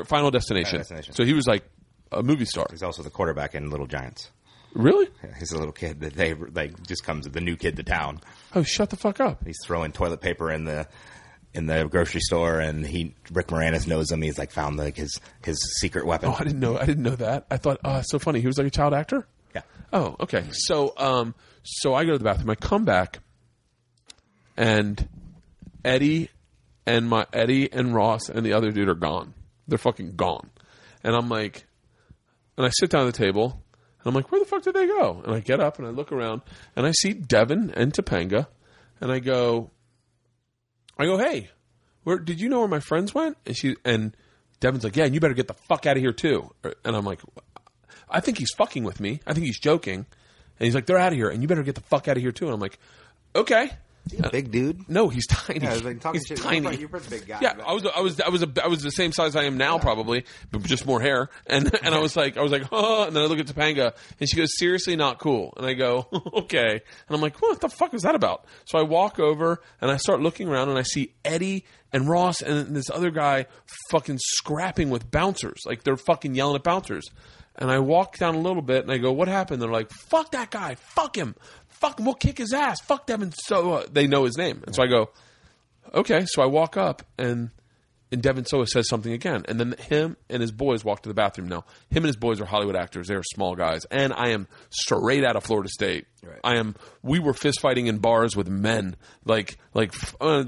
Final Destination. Destination. So he was like a movie star. He's also the quarterback in Little Giants. Really? Yeah, he's a little kid that they like just comes the new kid to town. Oh, shut the fuck up! He's throwing toilet paper in the in the grocery store, and he Rick Moranis knows him. He's like found like his his secret weapon. Oh, I didn't know. I didn't know that. I thought, oh, that's so funny. He was like a child actor. Yeah. Oh, okay. So, um, so I go to the bathroom. I come back, and Eddie and my Eddie and Ross and the other dude are gone. They're fucking gone. And I'm like, and I sit down at the table. And I'm like, where the fuck did they go? And I get up and I look around and I see Devin and Topanga, and I go, I go, hey, where did you know where my friends went? And she and Devin's like, yeah, and you better get the fuck out of here too. And I'm like, I think he's fucking with me. I think he's joking. And he's like, they're out of here, and you better get the fuck out of here too. And I'm like, okay. He's a big dude. No, he's tiny. Yeah, I was like talking he's shit. Tiny. You were a big guy. Yeah, I was, I was, I was, I was the same size I am now, yeah. probably, but just more hair. And and I was like, I was like, oh. And then I look at Topanga, and she goes, seriously, not cool. And I go, okay. And I'm like, what the fuck is that about? So I walk over and I start looking around, and I see Eddie and Ross and this other guy fucking scrapping with bouncers, like they're fucking yelling at bouncers. And I walk down a little bit, and I go, what happened? They're like, fuck that guy. Fuck him. Fuck him. We'll kick his ass. Fuck them. And so they know his name. And so I go, okay. So I walk up, and... And Devin Sowa says something again. And then him and his boys walk to the bathroom. Now, him and his boys are Hollywood actors. They are small guys. And I am straight out of Florida State. Right. I am. We were fist fighting in bars with men like like uh,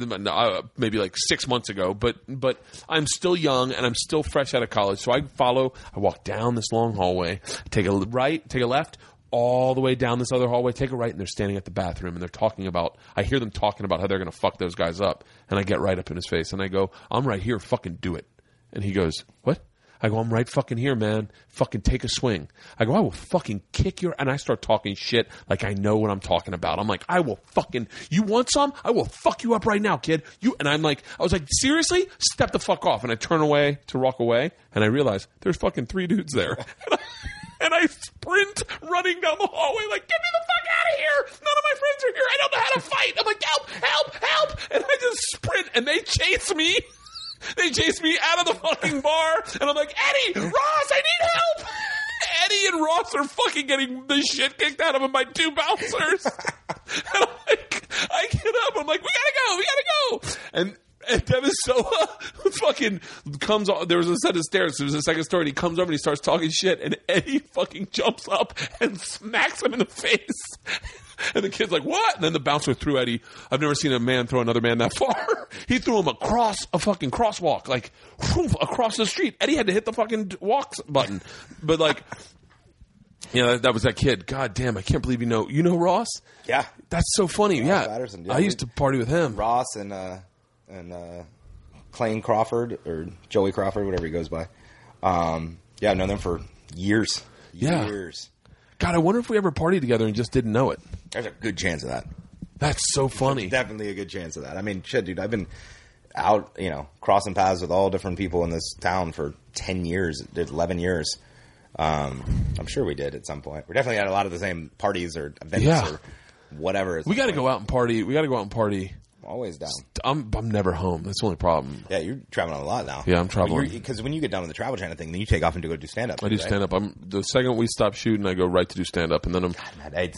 maybe like six months ago. But but I'm still young and I'm still fresh out of college. So I follow. I walk down this long hallway. Take a right. Take a left. All the way down this other hallway. Take a right. And they're standing at the bathroom. And they're talking about – I hear them talking about how they're going to fuck those guys up. And I get right up in his face. And I go, I'm right here. Fucking do it. And he goes, what? I go, I'm right fucking here, man. Fucking take a swing. I go, I will fucking kick your – and I start talking shit like I know what I'm talking about. I'm like, I will fucking – you want some? I will fuck you up right now, kid. You And I'm like – I was like, seriously? Step the fuck off. And I turn away to walk away. And I realize there's fucking three dudes there. And I sprint running down the hallway like, get me the fuck out of here. None of my friends are here. I don't know how to fight. I'm like, help, help, help. And I just sprint. And they chase me. They chase me out of the fucking bar. And I'm like, Eddie, Ross, I need help. Eddie and Ross are fucking getting the shit kicked out of them by two bouncers. And I'm like, I get up. I'm like, we got to go. We got to go. And And Devin Sowa fucking comes – there was a set of stairs. There was a second story. And he comes over and he starts talking shit. And Eddie fucking jumps up and smacks him in the face. And the kid's like, what? And then the bouncer threw Eddie. I've never seen a man throw another man that far. He threw him across a fucking crosswalk, like whoof, across the street. Eddie had to hit the fucking walks button. But like – yeah, you know, that, that was that kid. God damn, I can't believe you know – you know Ross? Yeah. That's so funny. Yeah. yeah. yeah. I used to party with him. Ross and – uh And uh, Clayne Crawford or Joey Crawford, whatever he goes by. Um, yeah, I've known them for years. Years. Yeah. God, I wonder if we ever partied together and just didn't know it. There's a good chance of that. That's so funny. There's definitely a good chance of that. I mean, shit, dude, I've been out, you know, crossing paths with all different people in this town for ten years, eleven years. Um, I'm sure we did at some point. We definitely had a lot of the same parties or events yeah. or whatever. We got to go out and party. We got to go out and party. Always down. I'm I'm never home. That's the only problem. Yeah, you're traveling a lot now. Yeah, I'm traveling. Because when you get done with the Travel Channel thing, then you take off and do go do stand up. I do stand up. I'm the second we stop shooting, I go right to do stand up, and then I'm. God, man,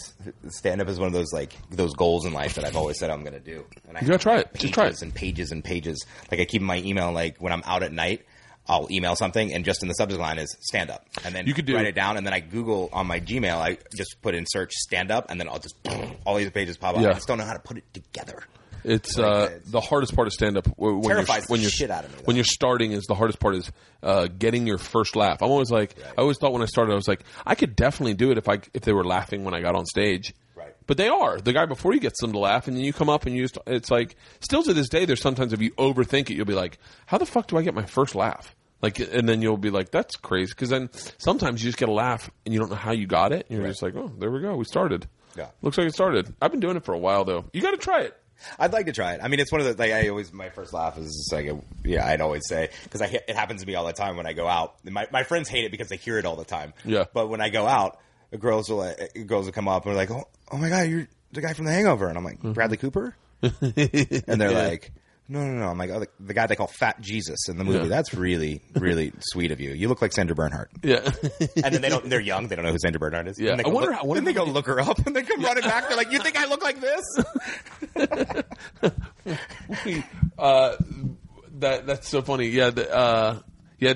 stand up is one of those like those goals in life that I've always said I'm going to do. And I you gotta try it. Just try it. And pages and pages. Like I keep my email. Like when I'm out at night, I'll email something, and just in the subject line is stand up, and then you could do, write it down, and then I Google on my Gmail. I just put in search stand up, and then I'll just all these pages pop up. Yeah. I just don't know how to put it together. It's uh, the hardest part of stand-up. When terrifies you're, when the you're, shit out of me. Though. When you're starting is the hardest part is uh, getting your first laugh. I'm always like right. – I always thought when I started I was like I could definitely do it if I if they were laughing when I got on stage. Right. But they are. The guy before you gets them to laugh and then you come up and you just – it's like still to this day there's sometimes if you overthink it you'll be like how the fuck do I get my first laugh? Like and then you'll be like that's crazy because then sometimes you just get a laugh and you don't know how you got it. And you're right. just like oh there we go we started. Yeah. Looks like it started. I've been doing it for a while though. You got to try it. I'd like to try it. I mean, it's one of the like I always my first laugh is just like yeah. I'd always say because I it happens to me all the time when I go out. My my friends hate it because they hear it all the time. Yeah. But when I go out, the girls will the girls will come up and they're like, oh, oh my god, you're the guy from The Hangover, and I'm like mm-hmm. Bradley Cooper, and they're yeah. like, no, no, no. I'm like, oh, the, the guy they call Fat Jesus in the movie. Yeah. That's really, really sweet of you. You look like Sandra Bernhardt. Yeah. And then they don't, they're young. They don't know who Sandra Bernhardt is. Yeah. And they I wonder look, how, then they go look her up and they come yeah. running back. They're like, you think I look like this? uh, that That's so funny. Yeah. The, uh, yeah.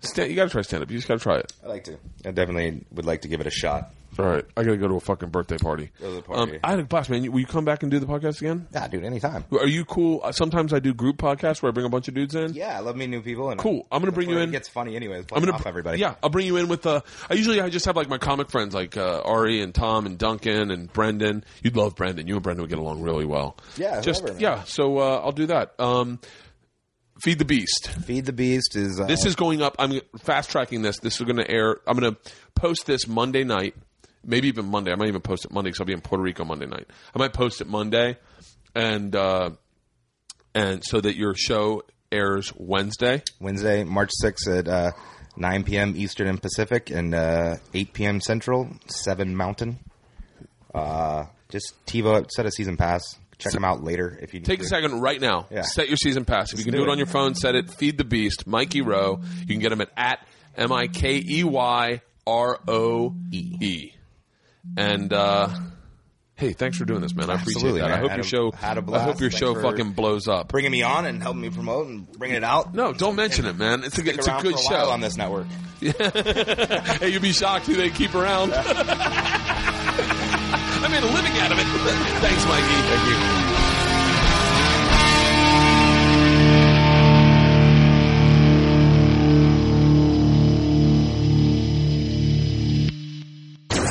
Stand, you got to try stand up. You just got to try it. I like to. I definitely would like to give it a shot. All right, I gotta go to a fucking birthday party. Go to the party. Um, I had a blast, man. Will you come back and do the podcast again? Yeah, dude, anytime. Are you cool? Sometimes I do group podcasts where I bring a bunch of dudes in. Yeah, I love meeting new people. And cool. I'm gonna bring you in. It gets funny anyways. I'm gonna off everybody. Yeah, I'll bring you in with. Uh, I usually I just have like my comic friends like uh, Ari and Tom and Duncan and Brendan. You'd love Brendan. You and Brendan would get along really well. Yeah, just whatever, yeah. So uh, I'll do that. Um, Feed the Beast. Feed the Beast is. Uh, this is going up. I'm fast tracking this. This is gonna air. I'm gonna post this Monday night. Maybe even Monday. I might even post it Monday because I'll be in Puerto Rico Monday night. I might post it Monday, and uh, and so that your show airs Wednesday. Wednesday, March sixth at uh, nine p.m. Eastern and Pacific, and uh, eight p.m. Central, seven Mountain. Uh, just TiVo, set a season pass. Check so, them out later if you need take to. A second right now. Yeah. Set your season pass. If Let's you can do it. it on your phone, set it. Feed the Beast, Mikey Rowe. You can get him at at M I K E Y R O E. And uh, hey, thanks for doing this, man. I Absolutely, appreciate that. Man. I hope had your a, show. Had a blast. I hope your thanks show fucking blows up. Bringing me on and helping me promote and bringing it out. No, don't mention it, man. It's a, it's a good show on this network. Hey, you'd be shocked who they keep around. I made a living out of it. Thanks, Mikey. Thank you.